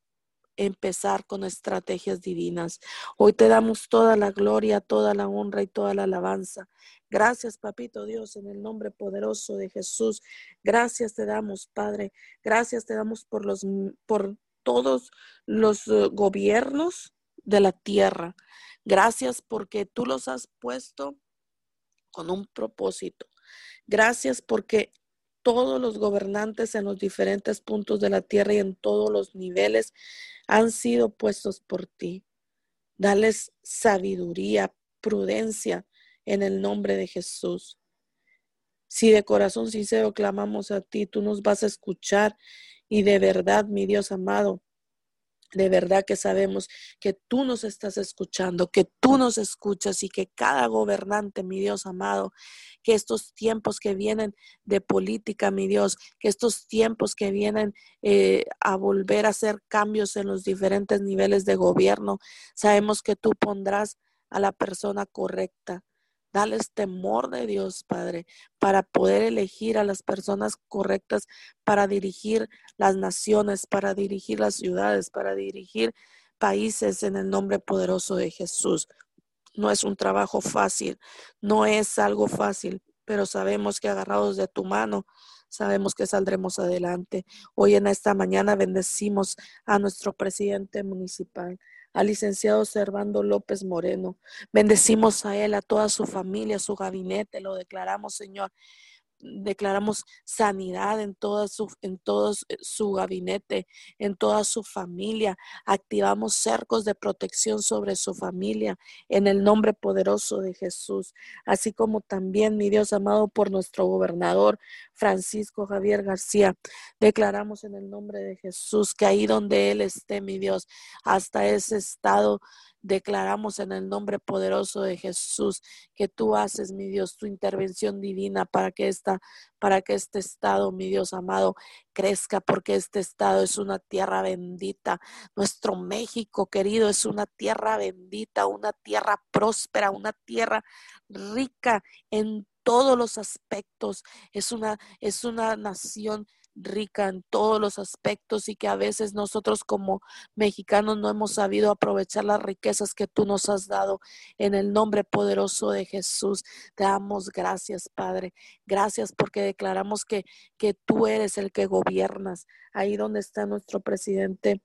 empezar con estrategias divinas. Hoy te damos toda la gloria, toda la honra y toda la alabanza. Gracias, papito Dios, en el nombre poderoso de Jesús. Gracias te damos, Padre. Gracias te damos por los, por todos los gobiernos de la tierra. Gracias porque tú los has puesto con un propósito. Gracias porque todos los gobernantes en los diferentes puntos de la tierra y en todos los niveles han sido puestos por ti. Dales sabiduría, prudencia en el nombre de Jesús. Si de corazón sincero clamamos a ti, tú nos vas a escuchar y de verdad, mi Dios amado, de verdad que sabemos que tú nos estás escuchando, que tú nos escuchas y que cada gobernante, mi Dios amado, que estos tiempos que vienen de política, mi Dios, que estos tiempos que vienen eh, a volver a hacer cambios en los diferentes niveles de gobierno, sabemos que tú pondrás a la persona correcta. Dales temor de Dios, Padre, para poder elegir a las personas correctas, para dirigir las naciones, para dirigir las ciudades, para dirigir países en el nombre poderoso de Jesús. No es un trabajo fácil, no es algo fácil, pero sabemos que agarrados de tu mano, sabemos que saldremos adelante. Hoy en esta mañana bendecimos a nuestro presidente municipal, al licenciado Servando López Moreno. Bendecimos a él, a toda su familia, su gabinete. Lo declaramos, Señor. Declaramos sanidad en toda su, en todo su gabinete, en toda su familia. Activamos cercos de protección sobre su familia en el nombre poderoso de Jesús. Así como también, mi Dios amado, por nuestro gobernador Francisco Javier García, declaramos en el nombre de Jesús que ahí donde él esté, mi Dios, hasta ese estado, declaramos en el nombre poderoso de Jesús que tú haces, mi Dios, tu intervención divina para que esta, para que este estado, mi Dios amado, crezca, porque este estado es una tierra bendita. Nuestro México querido es una tierra bendita, una tierra próspera, una tierra rica en todos los aspectos. Es una, es una nación rica en todos los aspectos y que a veces nosotros como mexicanos no hemos sabido aprovechar las riquezas que tú nos has dado. En el nombre poderoso de Jesús te damos gracias, Padre. Gracias porque declaramos que, que tú eres el que gobiernas. Ahí donde está nuestro presidente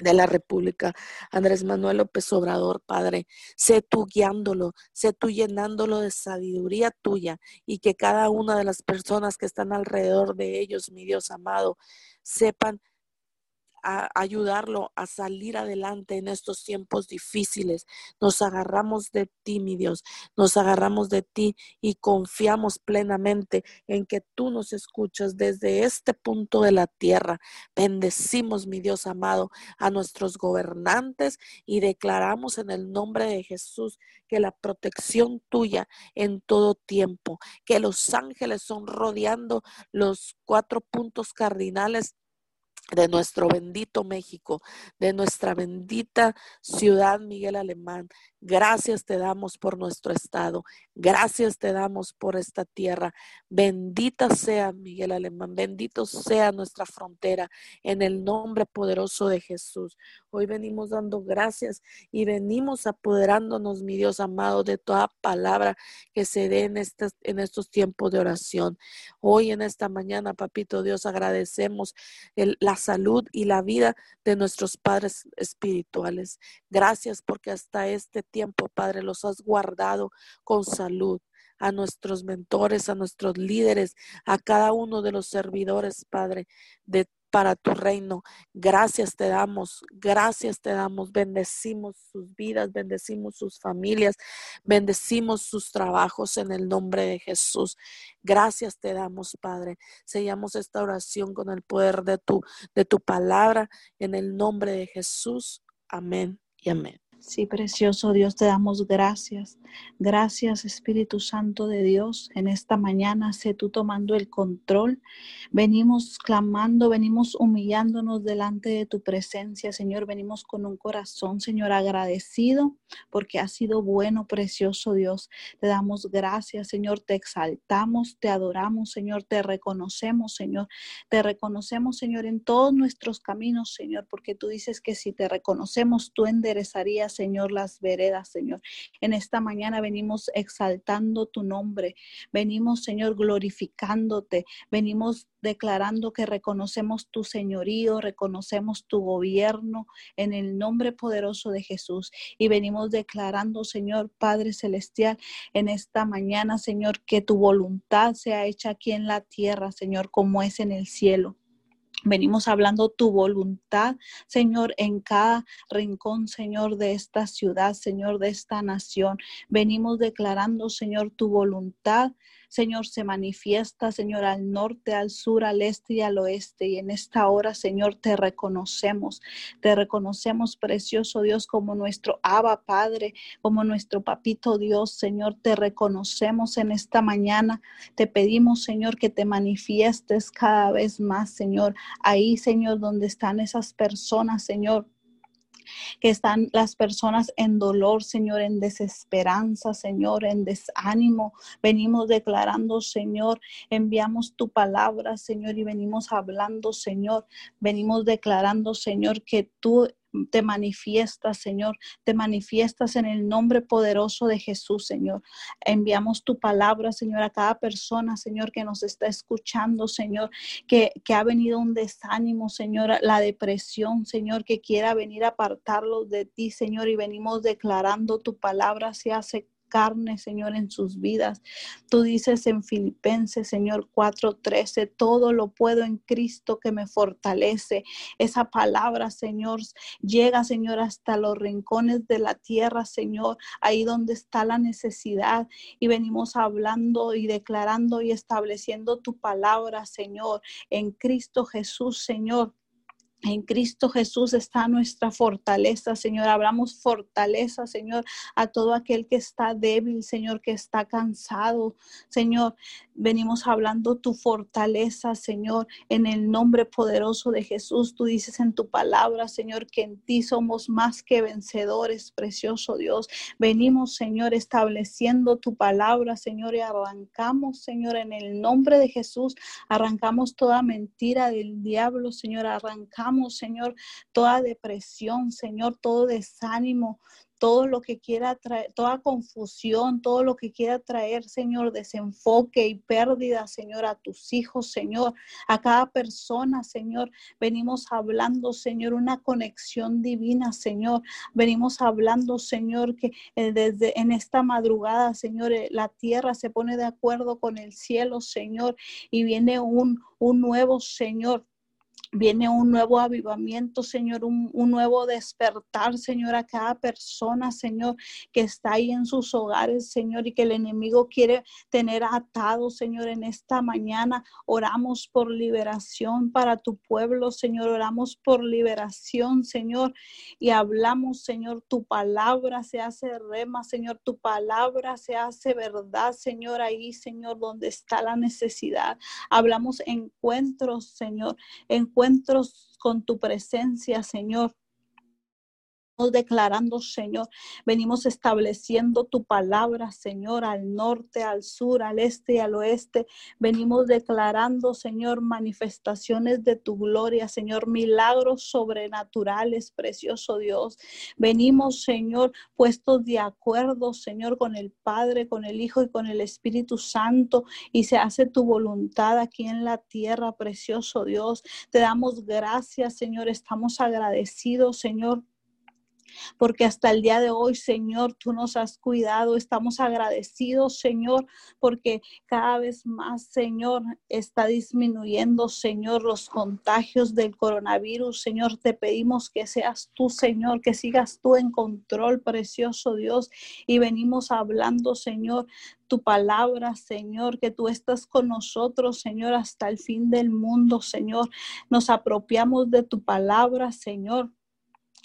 de la República, Andrés Manuel López Obrador, Padre, sé tú guiándolo, sé tú llenándolo de sabiduría tuya y que cada una de las personas que están alrededor de ellos, mi Dios amado, sepan a ayudarlo a salir adelante en estos tiempos difíciles. Nos agarramos de ti, mi Dios, nos agarramos de ti y confiamos plenamente en que tú nos escuchas desde este punto de la tierra. Bendecimos, mi Dios amado, a nuestros gobernantes y declaramos en el nombre de Jesús que la protección tuya en todo tiempo, que los ángeles son rodeando los cuatro puntos cardinales de nuestro bendito México, de nuestra bendita ciudad Miguel Alemán. Gracias te damos por nuestro estado. Gracias te damos por esta tierra. Bendita sea, Miguel Alemán. Bendito sea nuestra frontera en el nombre poderoso de Jesús. Hoy venimos dando gracias y venimos apoderándonos, mi Dios amado, de toda palabra que se dé en, estas, en estos tiempos de oración. Hoy en esta mañana, papito Dios, agradecemos el, la salud y la vida de nuestros padres espirituales. Gracias porque hasta este tiempo, Padre, los has guardado con salud, a nuestros mentores, a nuestros líderes, a cada uno de los servidores, Padre, de para tu reino. Gracias te damos, gracias te damos, bendecimos sus vidas, bendecimos sus familias, bendecimos sus trabajos en el nombre de Jesús. Gracias te damos, Padre. Sellamos esta oración con el poder de tu, de tu palabra en el nombre de Jesús. Amén y amén. Sí, precioso Dios, te damos gracias. Gracias, Espíritu Santo de Dios. En esta mañana sé tú tomando el control. Venimos clamando, venimos humillándonos delante de tu presencia, Señor. Venimos con un corazón, Señor, agradecido porque has sido bueno, precioso Dios. Te damos gracias, Señor. Te exaltamos, te adoramos, Señor. Te reconocemos, Señor. Te reconocemos, Señor, en todos nuestros caminos, Señor, porque tú dices que si te reconocemos, tú enderezarías, Señor, las veredas, Señor. En esta mañana venimos exaltando tu nombre, venimos, Señor, glorificándote, venimos declarando que reconocemos tu señorío, reconocemos tu gobierno en el nombre poderoso de Jesús. Y venimos declarando, Señor, Padre Celestial, en esta mañana, Señor, que tu voluntad sea hecha aquí en la tierra, Señor, como es en el cielo. Venimos hablando tu voluntad, Señor, en cada rincón, Señor, de esta ciudad, Señor, de esta nación. Venimos declarando, Señor, tu voluntad, Señor, se manifiesta, Señor, al norte, al sur, al este y al oeste. Y en esta hora, Señor, te reconocemos. Te reconocemos, precioso Dios, como nuestro Abba Padre, como nuestro papito Dios, Señor. Te reconocemos en esta mañana. Te pedimos, Señor, que te manifiestes cada vez más, Señor. Ahí, Señor, donde están esas personas, Señor, que están las personas en dolor, Señor, en desesperanza, Señor, en desánimo. Venimos declarando, Señor, enviamos tu palabra, Señor, y venimos hablando, Señor. Venimos declarando, Señor, que tú te manifiestas, Señor, te manifiestas en el nombre poderoso de Jesús, Señor. Enviamos tu palabra, Señor, a cada persona, Señor, que nos está escuchando, Señor, que, que ha venido un desánimo, Señor, la depresión, Señor, que quiera venir a apartarlos de ti, Señor, y venimos declarando tu palabra se hace carne, Señor, en sus vidas. Tú dices en Filipenses, Señor, cuatro trece, todo lo puedo en Cristo que me fortalece. Esa palabra, Señor, llega, Señor, hasta los rincones de la tierra, Señor, ahí donde está la necesidad, y venimos hablando y declarando y estableciendo tu palabra, Señor, en Cristo Jesús, Señor. En Cristo Jesús está nuestra fortaleza, Señor. Hablamos fortaleza, Señor, a todo aquel que está débil, Señor, que está cansado, Señor. Venimos hablando tu fortaleza, Señor, en el nombre poderoso de Jesús. Tú dices en tu palabra, Señor, que en ti somos más que vencedores, precioso Dios. Venimos, Señor, estableciendo tu palabra, Señor, y arrancamos, Señor, en el nombre de Jesús, arrancamos toda mentira del diablo, Señor, arrancamos, Señor, toda depresión, Señor, todo desánimo, todo lo que quiera traer, toda confusión, todo lo que quiera traer, Señor, desenfoque y pérdida, Señor, a tus hijos, Señor, a cada persona, Señor. Venimos hablando, Señor, una conexión divina, Señor. Venimos hablando, Señor, que desde en esta madrugada, Señor, la tierra se pone de acuerdo con el cielo, Señor, y viene un, un nuevo, Señor. Viene un nuevo avivamiento, Señor, un, un nuevo despertar, Señor, a cada persona, Señor, que está ahí en sus hogares, Señor, y que el enemigo quiere tener atado, Señor. En esta mañana oramos por liberación para tu pueblo, Señor, oramos por liberación, Señor, y hablamos, Señor, tu palabra se hace rema, Señor, tu palabra se hace verdad, Señor, ahí, Señor, donde está la necesidad. Hablamos encuentros, Señor, encuentros con tu presencia, Señor. declarando, Señor, venimos estableciendo tu palabra, Señor, al norte, al sur, al este y al oeste. Venimos declarando, Señor, manifestaciones de tu gloria, Señor, milagros sobrenaturales, precioso Dios. Venimos, Señor, puestos de acuerdo, Señor, con el Padre, con el Hijo y con el Espíritu Santo, y se hace tu voluntad aquí en la tierra, precioso Dios. Te damos gracias, Señor, estamos agradecidos, Señor, porque hasta el día de hoy, Señor, tú nos has cuidado. Estamos agradecidos, Señor, porque cada vez más, Señor, está disminuyendo, Señor, los contagios del coronavirus. Señor, te pedimos que seas tú, Señor, que sigas tú en control, precioso Dios, y venimos hablando, Señor, tu palabra, Señor, que tú estás con nosotros, Señor, hasta el fin del mundo, Señor. Nos apropiamos de tu palabra, Señor.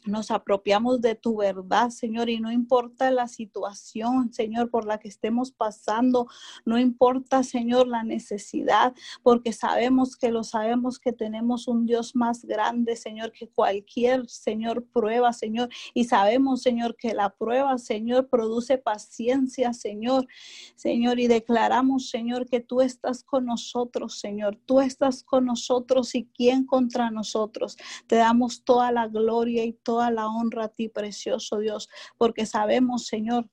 Nos apropiamos de tu verdad, Señor, y no importa la situación, Señor, por la que estemos pasando, no importa, Señor, la necesidad, porque sabemos que lo sabemos que tenemos un Dios más grande, Señor, que cualquier, Señor, prueba, Señor, y sabemos, Señor, que la prueba, Señor, produce paciencia, Señor, Señor, y declaramos, Señor, que tú estás con nosotros, Señor, tú estás con nosotros y quién contra nosotros. Te damos toda la gloria y toda Toda la honra a ti, precioso Dios, porque sabemos, Señor,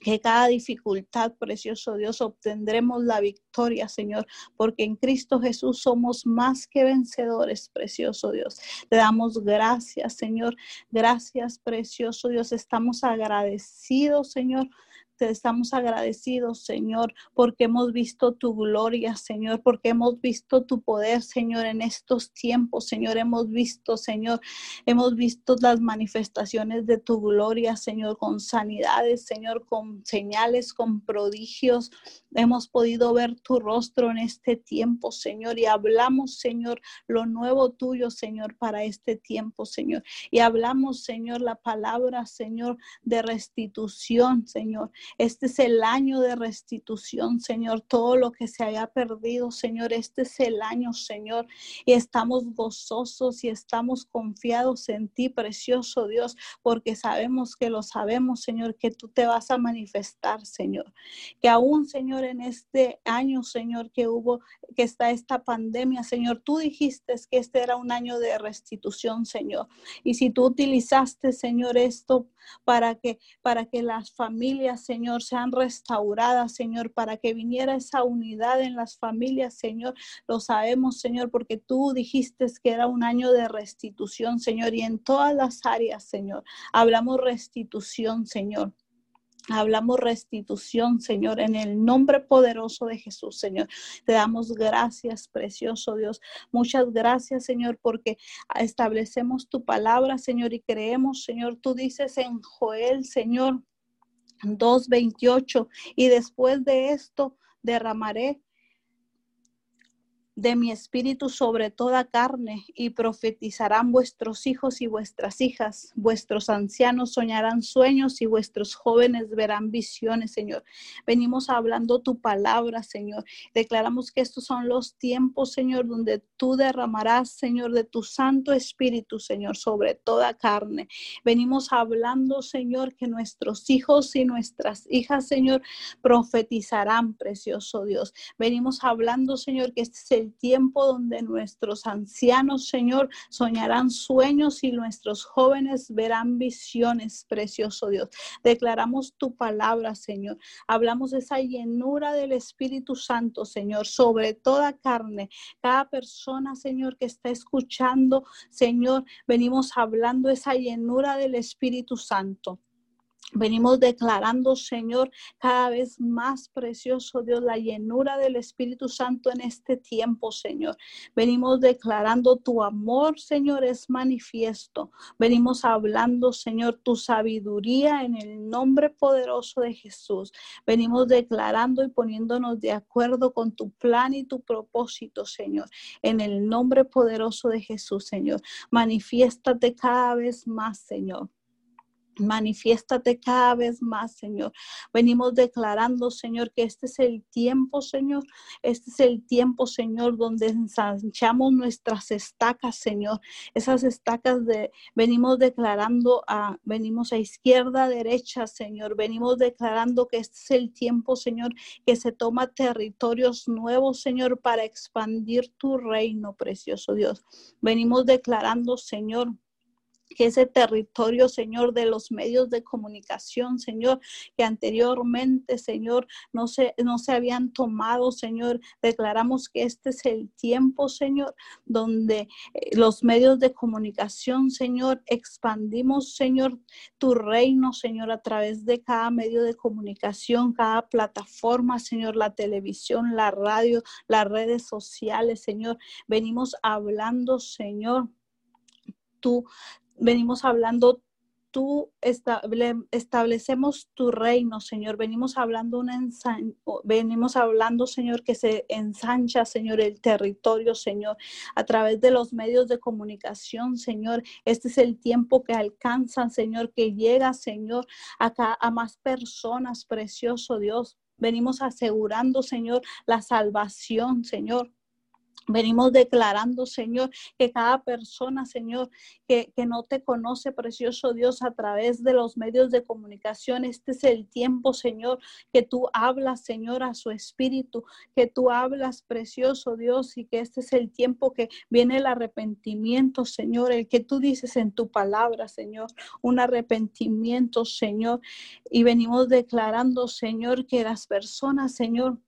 que cada dificultad, precioso Dios, obtendremos la victoria, Señor, porque en Cristo Jesús somos más que vencedores, precioso Dios. Te damos gracias, Señor, gracias, precioso Dios, estamos agradecidos, Señor. Te estamos agradecidos, Señor, porque hemos visto tu gloria, Señor, porque hemos visto tu poder, Señor, en estos tiempos, Señor. Hemos visto, Señor, hemos visto las manifestaciones de tu gloria, Señor, con sanidades, Señor, con señales, con prodigios. Hemos podido ver tu rostro en este tiempo, Señor, y hablamos, Señor, lo nuevo tuyo, Señor, para este tiempo, Señor. Y hablamos, Señor, la palabra, Señor, de restitución, Señor. Este es el año de restitución, Señor, todo lo que se haya perdido, Señor, este es el año, Señor, y estamos gozosos y estamos confiados en ti, precioso Dios, porque sabemos que lo sabemos, Señor, que tú te vas a manifestar, Señor, que aún, Señor, en este año, Señor, que hubo, que está esta pandemia, Señor, tú dijiste que este era un año de restitución, Señor, y si tú utilizaste, Señor, esto para que, para que las familias, Señor, sean restauradas, Señor, para que viniera esa unidad en las familias, Señor. Lo sabemos, Señor, porque tú dijiste que era un año de restitución, Señor, y en todas las áreas, Señor. Hablamos restitución, Señor. Hablamos restitución, Señor, en el nombre poderoso de Jesús, Señor. Te damos gracias, precioso Dios. Muchas gracias, Señor, porque establecemos tu palabra, Señor, y creemos, Señor. Tú dices en Joel, Señor, dos veintiocho, y después de esto derramaré de mi espíritu sobre toda carne, y profetizarán vuestros hijos y vuestras hijas, vuestros ancianos soñarán sueños y vuestros jóvenes verán visiones, Señor. Venimos hablando tu palabra, Señor. Declaramos que estos son los tiempos, Señor, donde tú derramarás, Señor, de tu Santo Espíritu, Señor, sobre toda carne. Venimos hablando, Señor, que nuestros hijos y nuestras hijas, Señor, profetizarán, precioso Dios. Venimos hablando, Señor, que este es el tiempo donde nuestros ancianos, Señor, soñarán sueños y nuestros jóvenes verán visiones, precioso Dios. Declaramos tu palabra, Señor. Hablamos de esa llenura del Espíritu Santo, Señor, sobre toda carne. Cada persona, Señor, que está escuchando, Señor, venimos hablando de esa llenura del Espíritu Santo. Venimos declarando, Señor, cada vez más, precioso Dios, la llenura del Espíritu Santo en este tiempo, Señor. Venimos declarando tu amor, Señor, es manifiesto. Venimos hablando, Señor, tu sabiduría en el nombre poderoso de Jesús. Venimos declarando y poniéndonos de acuerdo con tu plan y tu propósito, Señor, en el nombre poderoso de Jesús, Señor. Manifiéstate cada vez más, Señor. manifiéstate cada vez más, Señor. Venimos declarando, Señor, que este es el tiempo, Señor. Este es el tiempo, Señor, donde ensanchamos nuestras estacas, Señor. Esas estacas de venimos declarando, a, venimos a izquierda, derecha, Señor. Venimos declarando que este es el tiempo, Señor, que se toma territorios nuevos, Señor, para expandir tu reino, precioso Dios. Venimos declarando, Señor, que ese territorio, Señor, de los medios de comunicación, Señor, que anteriormente, Señor, no se, no se habían tomado, Señor, declaramos que este es el tiempo, Señor, donde los medios de comunicación, Señor, expandimos, Señor, tu reino, Señor, a través de cada medio de comunicación, cada plataforma, Señor, la televisión, la radio, las redes sociales, Señor. Venimos hablando, Señor, tú Venimos hablando, tú estable, establecemos tu reino, Señor. Venimos hablando, una ensan- venimos hablando, Señor, que se ensancha, Señor, el territorio, Señor, a través de los medios de comunicación, Señor. Este es el tiempo que alcanzan, Señor, que llega, Señor, acá a más personas, precioso Dios. Venimos asegurando, Señor, la salvación, Señor. Venimos declarando, Señor, que cada persona, Señor, que, que no te conoce, precioso Dios, a través de los medios de comunicación, este es el tiempo, Señor, que tú hablas, Señor, a su espíritu, que tú hablas, precioso Dios, y que este es el tiempo que viene el arrepentimiento, Señor, el que tú dices en tu palabra, Señor, un arrepentimiento, Señor, y venimos declarando, Señor, que las personas, Señor,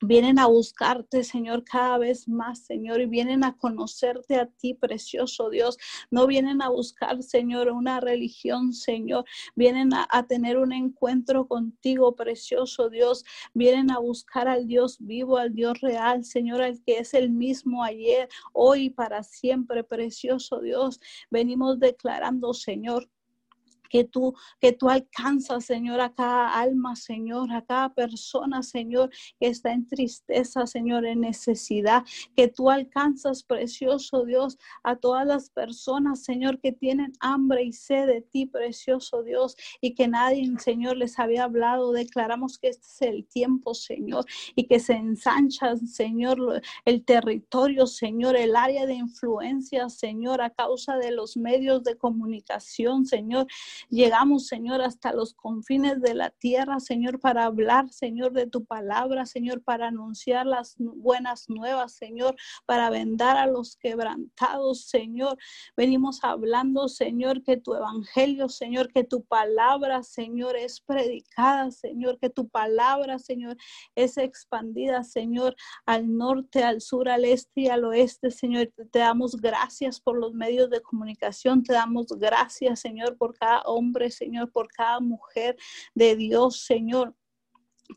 vienen a buscarte, Señor, cada vez más, Señor, y vienen a conocerte a ti, precioso Dios. No vienen a buscar, Señor, una religión, Señor. Vienen a, a tener un encuentro contigo, precioso Dios. Vienen a buscar al Dios vivo, al Dios real, Señor, al que es el mismo ayer, hoy y para siempre, precioso Dios. Venimos declarando, Señor, Que tú, que tú alcanzas, Señor, a cada alma, Señor, a cada persona, Señor, que está en tristeza, Señor, en necesidad. Que tú alcanzas, precioso Dios, a todas las personas, Señor, que tienen hambre y sed de ti, precioso Dios, y que nadie, Señor, les había hablado. Declaramos que este es el tiempo, Señor, y que se ensancha, Señor, el territorio, Señor, el área de influencia, Señor, a causa de los medios de comunicación, Señor. Llegamos, Señor, hasta los confines de la tierra, Señor, para hablar, Señor, de tu palabra, Señor, para anunciar las buenas nuevas, Señor, para vendar a los quebrantados, Señor. Venimos hablando, Señor, que tu evangelio, Señor, que tu palabra, Señor, es predicada, Señor, que tu palabra, Señor, es expandida, Señor, al norte, al sur, al este y al oeste, Señor. Te damos gracias por los medios de comunicación, te damos gracias, Señor, por cada hombre, Señor, por cada mujer de Dios, Señor,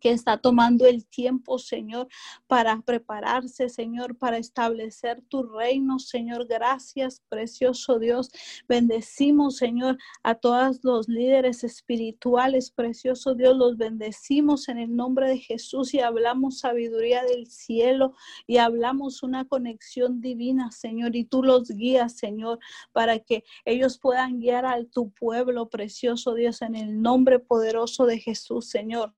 que está tomando el tiempo, Señor, para prepararse, Señor, para establecer tu reino, Señor. Gracias, precioso Dios. Bendecimos, Señor, a todos los líderes espirituales, precioso Dios. Los bendecimos en el nombre de Jesús y hablamos sabiduría del cielo y hablamos una conexión divina, Señor, y tú los guías, Señor, para que ellos puedan guiar a tu pueblo, precioso Dios, en el nombre poderoso de Jesús, Señor.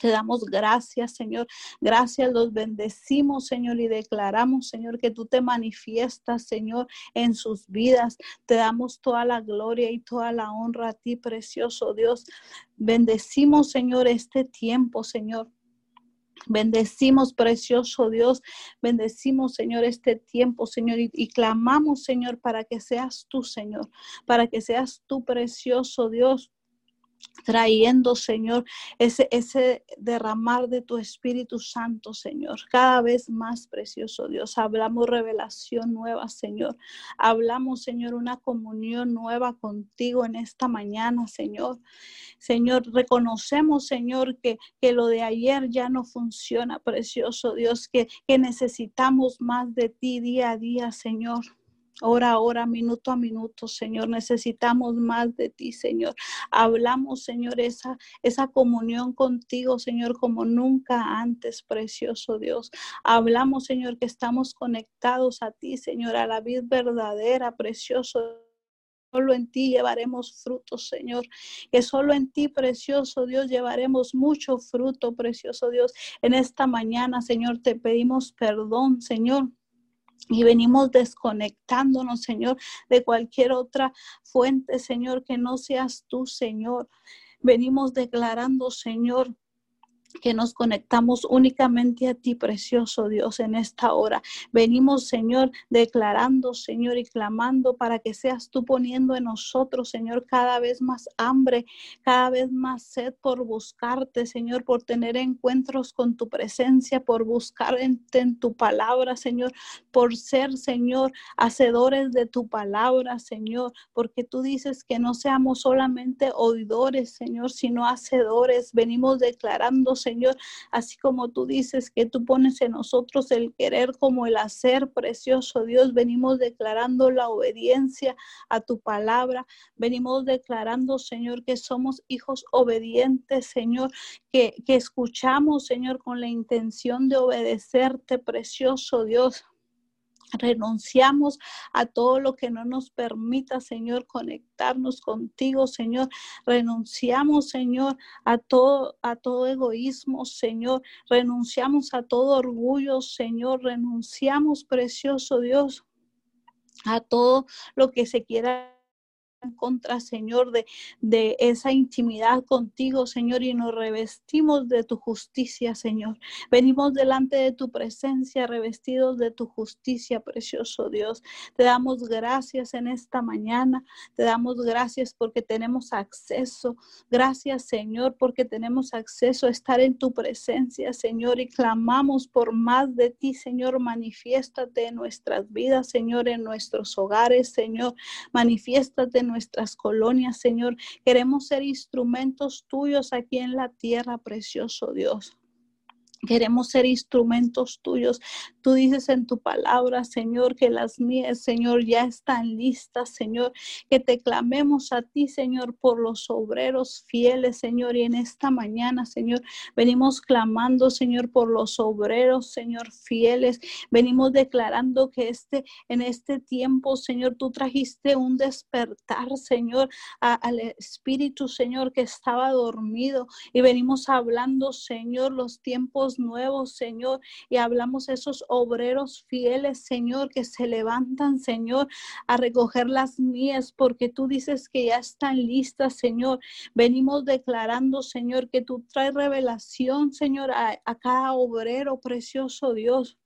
Te damos gracias, Señor. Gracias, los bendecimos, Señor, y declaramos, Señor, que tú te manifiestas, Señor, en sus vidas. Te damos toda la gloria y toda la honra a ti, precioso Dios. Bendecimos, Señor, este tiempo, Señor. Bendecimos, precioso Dios, bendecimos, Señor, este tiempo, Señor, y, y clamamos, Señor, para que seas tú, Señor, para que seas tú, precioso Dios, trayendo, Señor, ese, ese derramar de tu Espíritu Santo, Señor, cada vez más, precioso Dios. Hablamos revelación nueva, Señor. Hablamos, Señor, una comunión nueva contigo en esta mañana, Señor. Señor, reconocemos, Señor, que, que lo de ayer ya no funciona, precioso Dios, que, que necesitamos más de ti día a día, Señor. Hora a hora, minuto a minuto, Señor, necesitamos más de ti, Señor. Hablamos, Señor, esa, esa comunión contigo, Señor, como nunca antes, precioso Dios. Hablamos, Señor, que estamos conectados a ti, Señor, a la vida verdadera, precioso solo en ti llevaremos frutos, Señor. Que solo en ti, precioso Dios, llevaremos mucho fruto, precioso Dios. En esta mañana, Señor, te pedimos perdón, Señor. Y venimos desconectándonos, Señor, de cualquier otra fuente, Señor, que no seas tú, Señor. Venimos declarando, Señor, que nos conectamos únicamente a ti, precioso Dios, en esta hora. Venimos, Señor, declarando, Señor, y clamando para que seas tú poniendo en nosotros, Señor, cada vez más hambre, cada vez más sed por buscarte, Señor, por tener encuentros con tu presencia, por buscar en, en tu palabra, Señor, por ser, Señor, hacedores de tu palabra, Señor, porque tú dices que no seamos solamente oidores, Señor, sino hacedores. Venimos declarando, Señor, así como tú dices que tú pones en nosotros el querer como el hacer, precioso Dios, venimos declarando la obediencia a tu palabra, venimos declarando, Señor, que somos hijos obedientes, Señor, que, que escuchamos, Señor, con la intención de obedecerte, precioso Dios. Renunciamos a todo lo que no nos permita, Señor, conectarnos contigo, Señor. Renunciamos, Señor, a todo, a todo egoísmo, Señor. Renunciamos a todo orgullo, Señor. Renunciamos, precioso Dios, a todo lo que se quiera en contra, Señor, de, de esa intimidad contigo, Señor, y nos revestimos de tu justicia, Señor. Venimos delante de tu presencia, revestidos de tu justicia, precioso Dios. Te damos gracias en esta mañana, te damos gracias porque tenemos acceso. Gracias, Señor, porque tenemos acceso a estar en tu presencia, Señor, y clamamos por más de ti, Señor. Manifiéstate en nuestras vidas, Señor, en nuestros hogares, Señor. Manifiéstate en nuestras colonias, Señor. Queremos ser instrumentos tuyos aquí en la tierra, precioso Dios. Queremos ser instrumentos tuyos. Tú dices en tu palabra, Señor, que las mías, Señor, ya están listas, Señor. Que te clamemos a ti, Señor, por los obreros fieles, Señor. Y en esta mañana, Señor, venimos clamando, Señor, por los obreros, Señor, fieles. Venimos declarando que este, en este tiempo, Señor, tú trajiste un despertar, Señor, a, al espíritu, Señor, que estaba dormido. Y venimos hablando, Señor, los tiempos nuevos, Señor, y hablamos esos obreros fieles, Señor, que se levantan, Señor, a recoger las mías, porque tú dices que ya están listas, Señor. Venimos declarando, Señor, que tú traes revelación, Señor, a, a cada obrero, precioso Dios.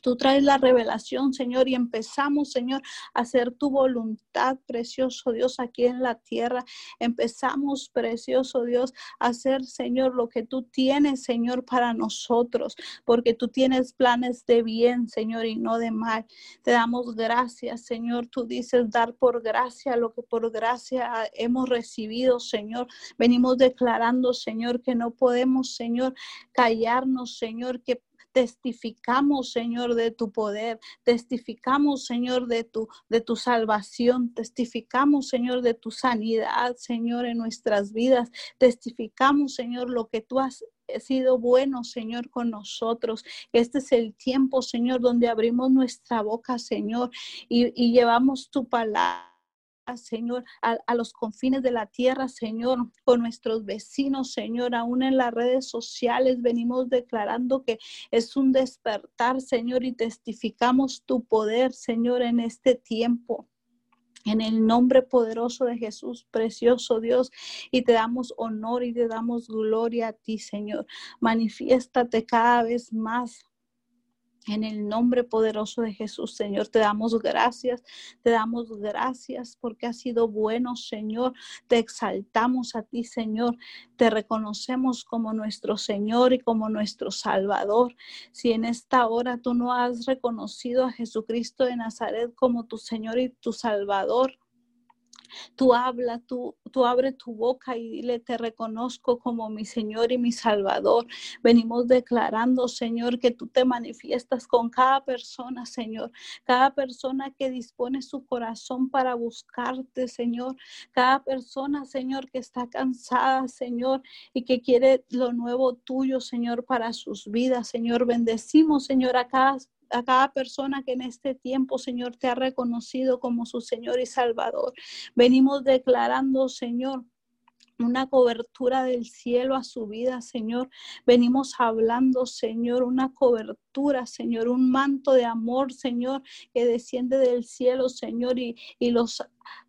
Tú traes la revelación, Señor, y empezamos, Señor, a hacer tu voluntad, precioso Dios, aquí en la tierra. Empezamos, precioso Dios, a hacer, Señor, lo que tú tienes, Señor, para nosotros, porque tú tienes planes de bien, Señor, y no de mal. Te damos gracias, Señor. Tú dices dar por gracia lo que por gracia hemos recibido, Señor. Venimos declarando, Señor, que no podemos, Señor, callarnos, Señor, que testificamos, Señor, de tu poder, testificamos, Señor, de tu, de tu salvación, testificamos, Señor, de tu sanidad, Señor, en nuestras vidas, testificamos, Señor, lo que tú has sido bueno, Señor, con nosotros. Este es el tiempo, Señor, donde abrimos nuestra boca, Señor, y, y llevamos tu palabra, Señor, a, a los confines de la tierra, Señor, con nuestros vecinos, Señor, aún en las redes sociales. Venimos declarando que es un despertar, Señor, y testificamos tu poder, Señor, en este tiempo. En el nombre poderoso de Jesús, precioso Dios, y te damos honor y te damos gloria a ti, Señor. Manifiéstate cada vez más. En el nombre poderoso de Jesús, Señor, te damos gracias, te damos gracias porque has sido bueno, Señor. Te exaltamos a ti, Señor. Te reconocemos como nuestro Señor y como nuestro Salvador. Si en esta hora tú no has reconocido a Jesucristo de Nazaret como tu Señor y tu Salvador, Tú habla, tú, tú abre tu boca y dile: te reconozco como mi Señor y mi Salvador. Venimos declarando, Señor, que tú te manifiestas con cada persona, Señor. Cada persona que dispone su corazón para buscarte, Señor. Cada persona, Señor, que está cansada, Señor, y que quiere lo nuevo tuyo, Señor, para sus vidas, Señor. Bendecimos, Señor, a cada a cada persona que en este tiempo, Señor, te ha reconocido como su Señor y Salvador. Venimos declarando, Señor, una cobertura del cielo a su vida, Señor. Venimos hablando, Señor, una cobertura, Señor, un manto de amor, Señor, que desciende del cielo, Señor, y, y los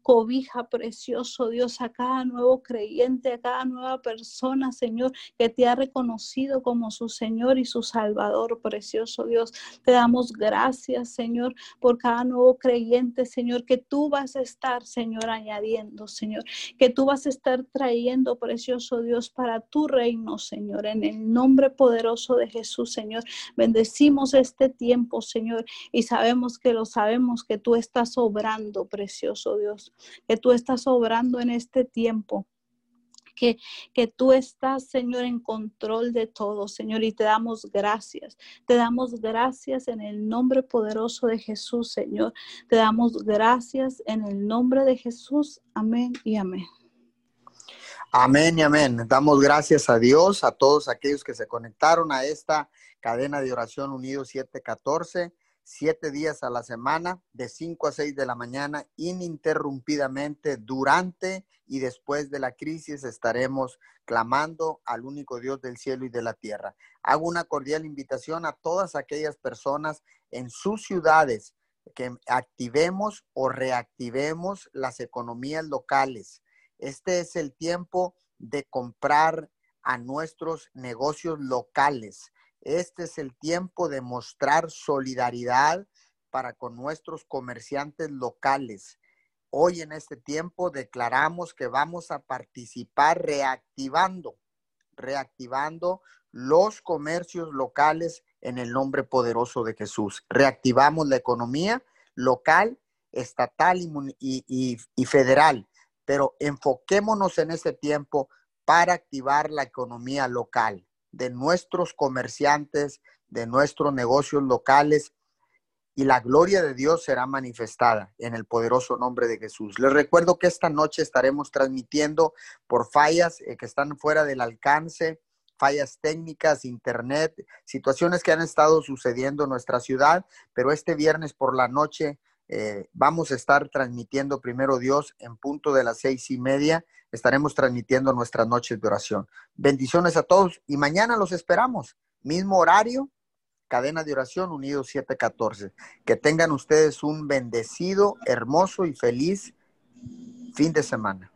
cobija, precioso Dios, a cada nuevo creyente, a cada nueva persona, Señor, que te ha reconocido como su Señor y su Salvador, precioso Dios. Te damos gracias, Señor, por cada nuevo creyente, Señor, que tú vas a estar, Señor, añadiendo, Señor, que tú vas a estar trayendo, precioso Dios, para tu reino, Señor, en el nombre poderoso de Jesús, Señor. Bendecimos este tiempo, Señor, y sabemos que lo sabemos, que tú estás obrando, precioso Dios. Dios, que tú estás obrando en este tiempo, que, que tú estás, Señor, en control de todo, Señor, y te damos gracias, te damos gracias en el nombre poderoso de Jesús, Señor, te damos gracias en el nombre de Jesús, amén y amén. Amén y amén. Damos gracias a Dios, a todos aquellos que se conectaron a esta cadena de oración Unidos siete catorce. Siete días a la semana, de cinco a seis de la mañana, ininterrumpidamente, durante y después de la crisis estaremos clamando al único Dios del cielo y de la tierra. Hago una cordial invitación a todas aquellas personas en sus ciudades que activemos o reactivemos las economías locales. Este es el tiempo de comprar a nuestros negocios locales. Este es el tiempo de mostrar solidaridad para con nuestros comerciantes locales. Hoy en este tiempo declaramos que vamos a participar reactivando, reactivando los comercios locales en el nombre poderoso de Jesús. Reactivamos la economía local, estatal y, y, y federal, pero enfoquémonos en este tiempo para activar la economía local de nuestros comerciantes, de nuestros negocios locales, y la gloria de Dios será manifestada en el poderoso nombre de Jesús. Les recuerdo que esta noche estaremos transmitiendo por fallas eh, que están fuera del alcance, fallas técnicas, internet, situaciones que han estado sucediendo en nuestra ciudad, pero este viernes por la noche eh, vamos a estar transmitiendo, primero Dios, en punto de las seis y media, estaremos transmitiendo nuestras noches de oración. Bendiciones a todos y mañana los esperamos. Mismo horario, cadena de oración, Unidos siete catorce. Que tengan ustedes un bendecido, hermoso y feliz fin de semana.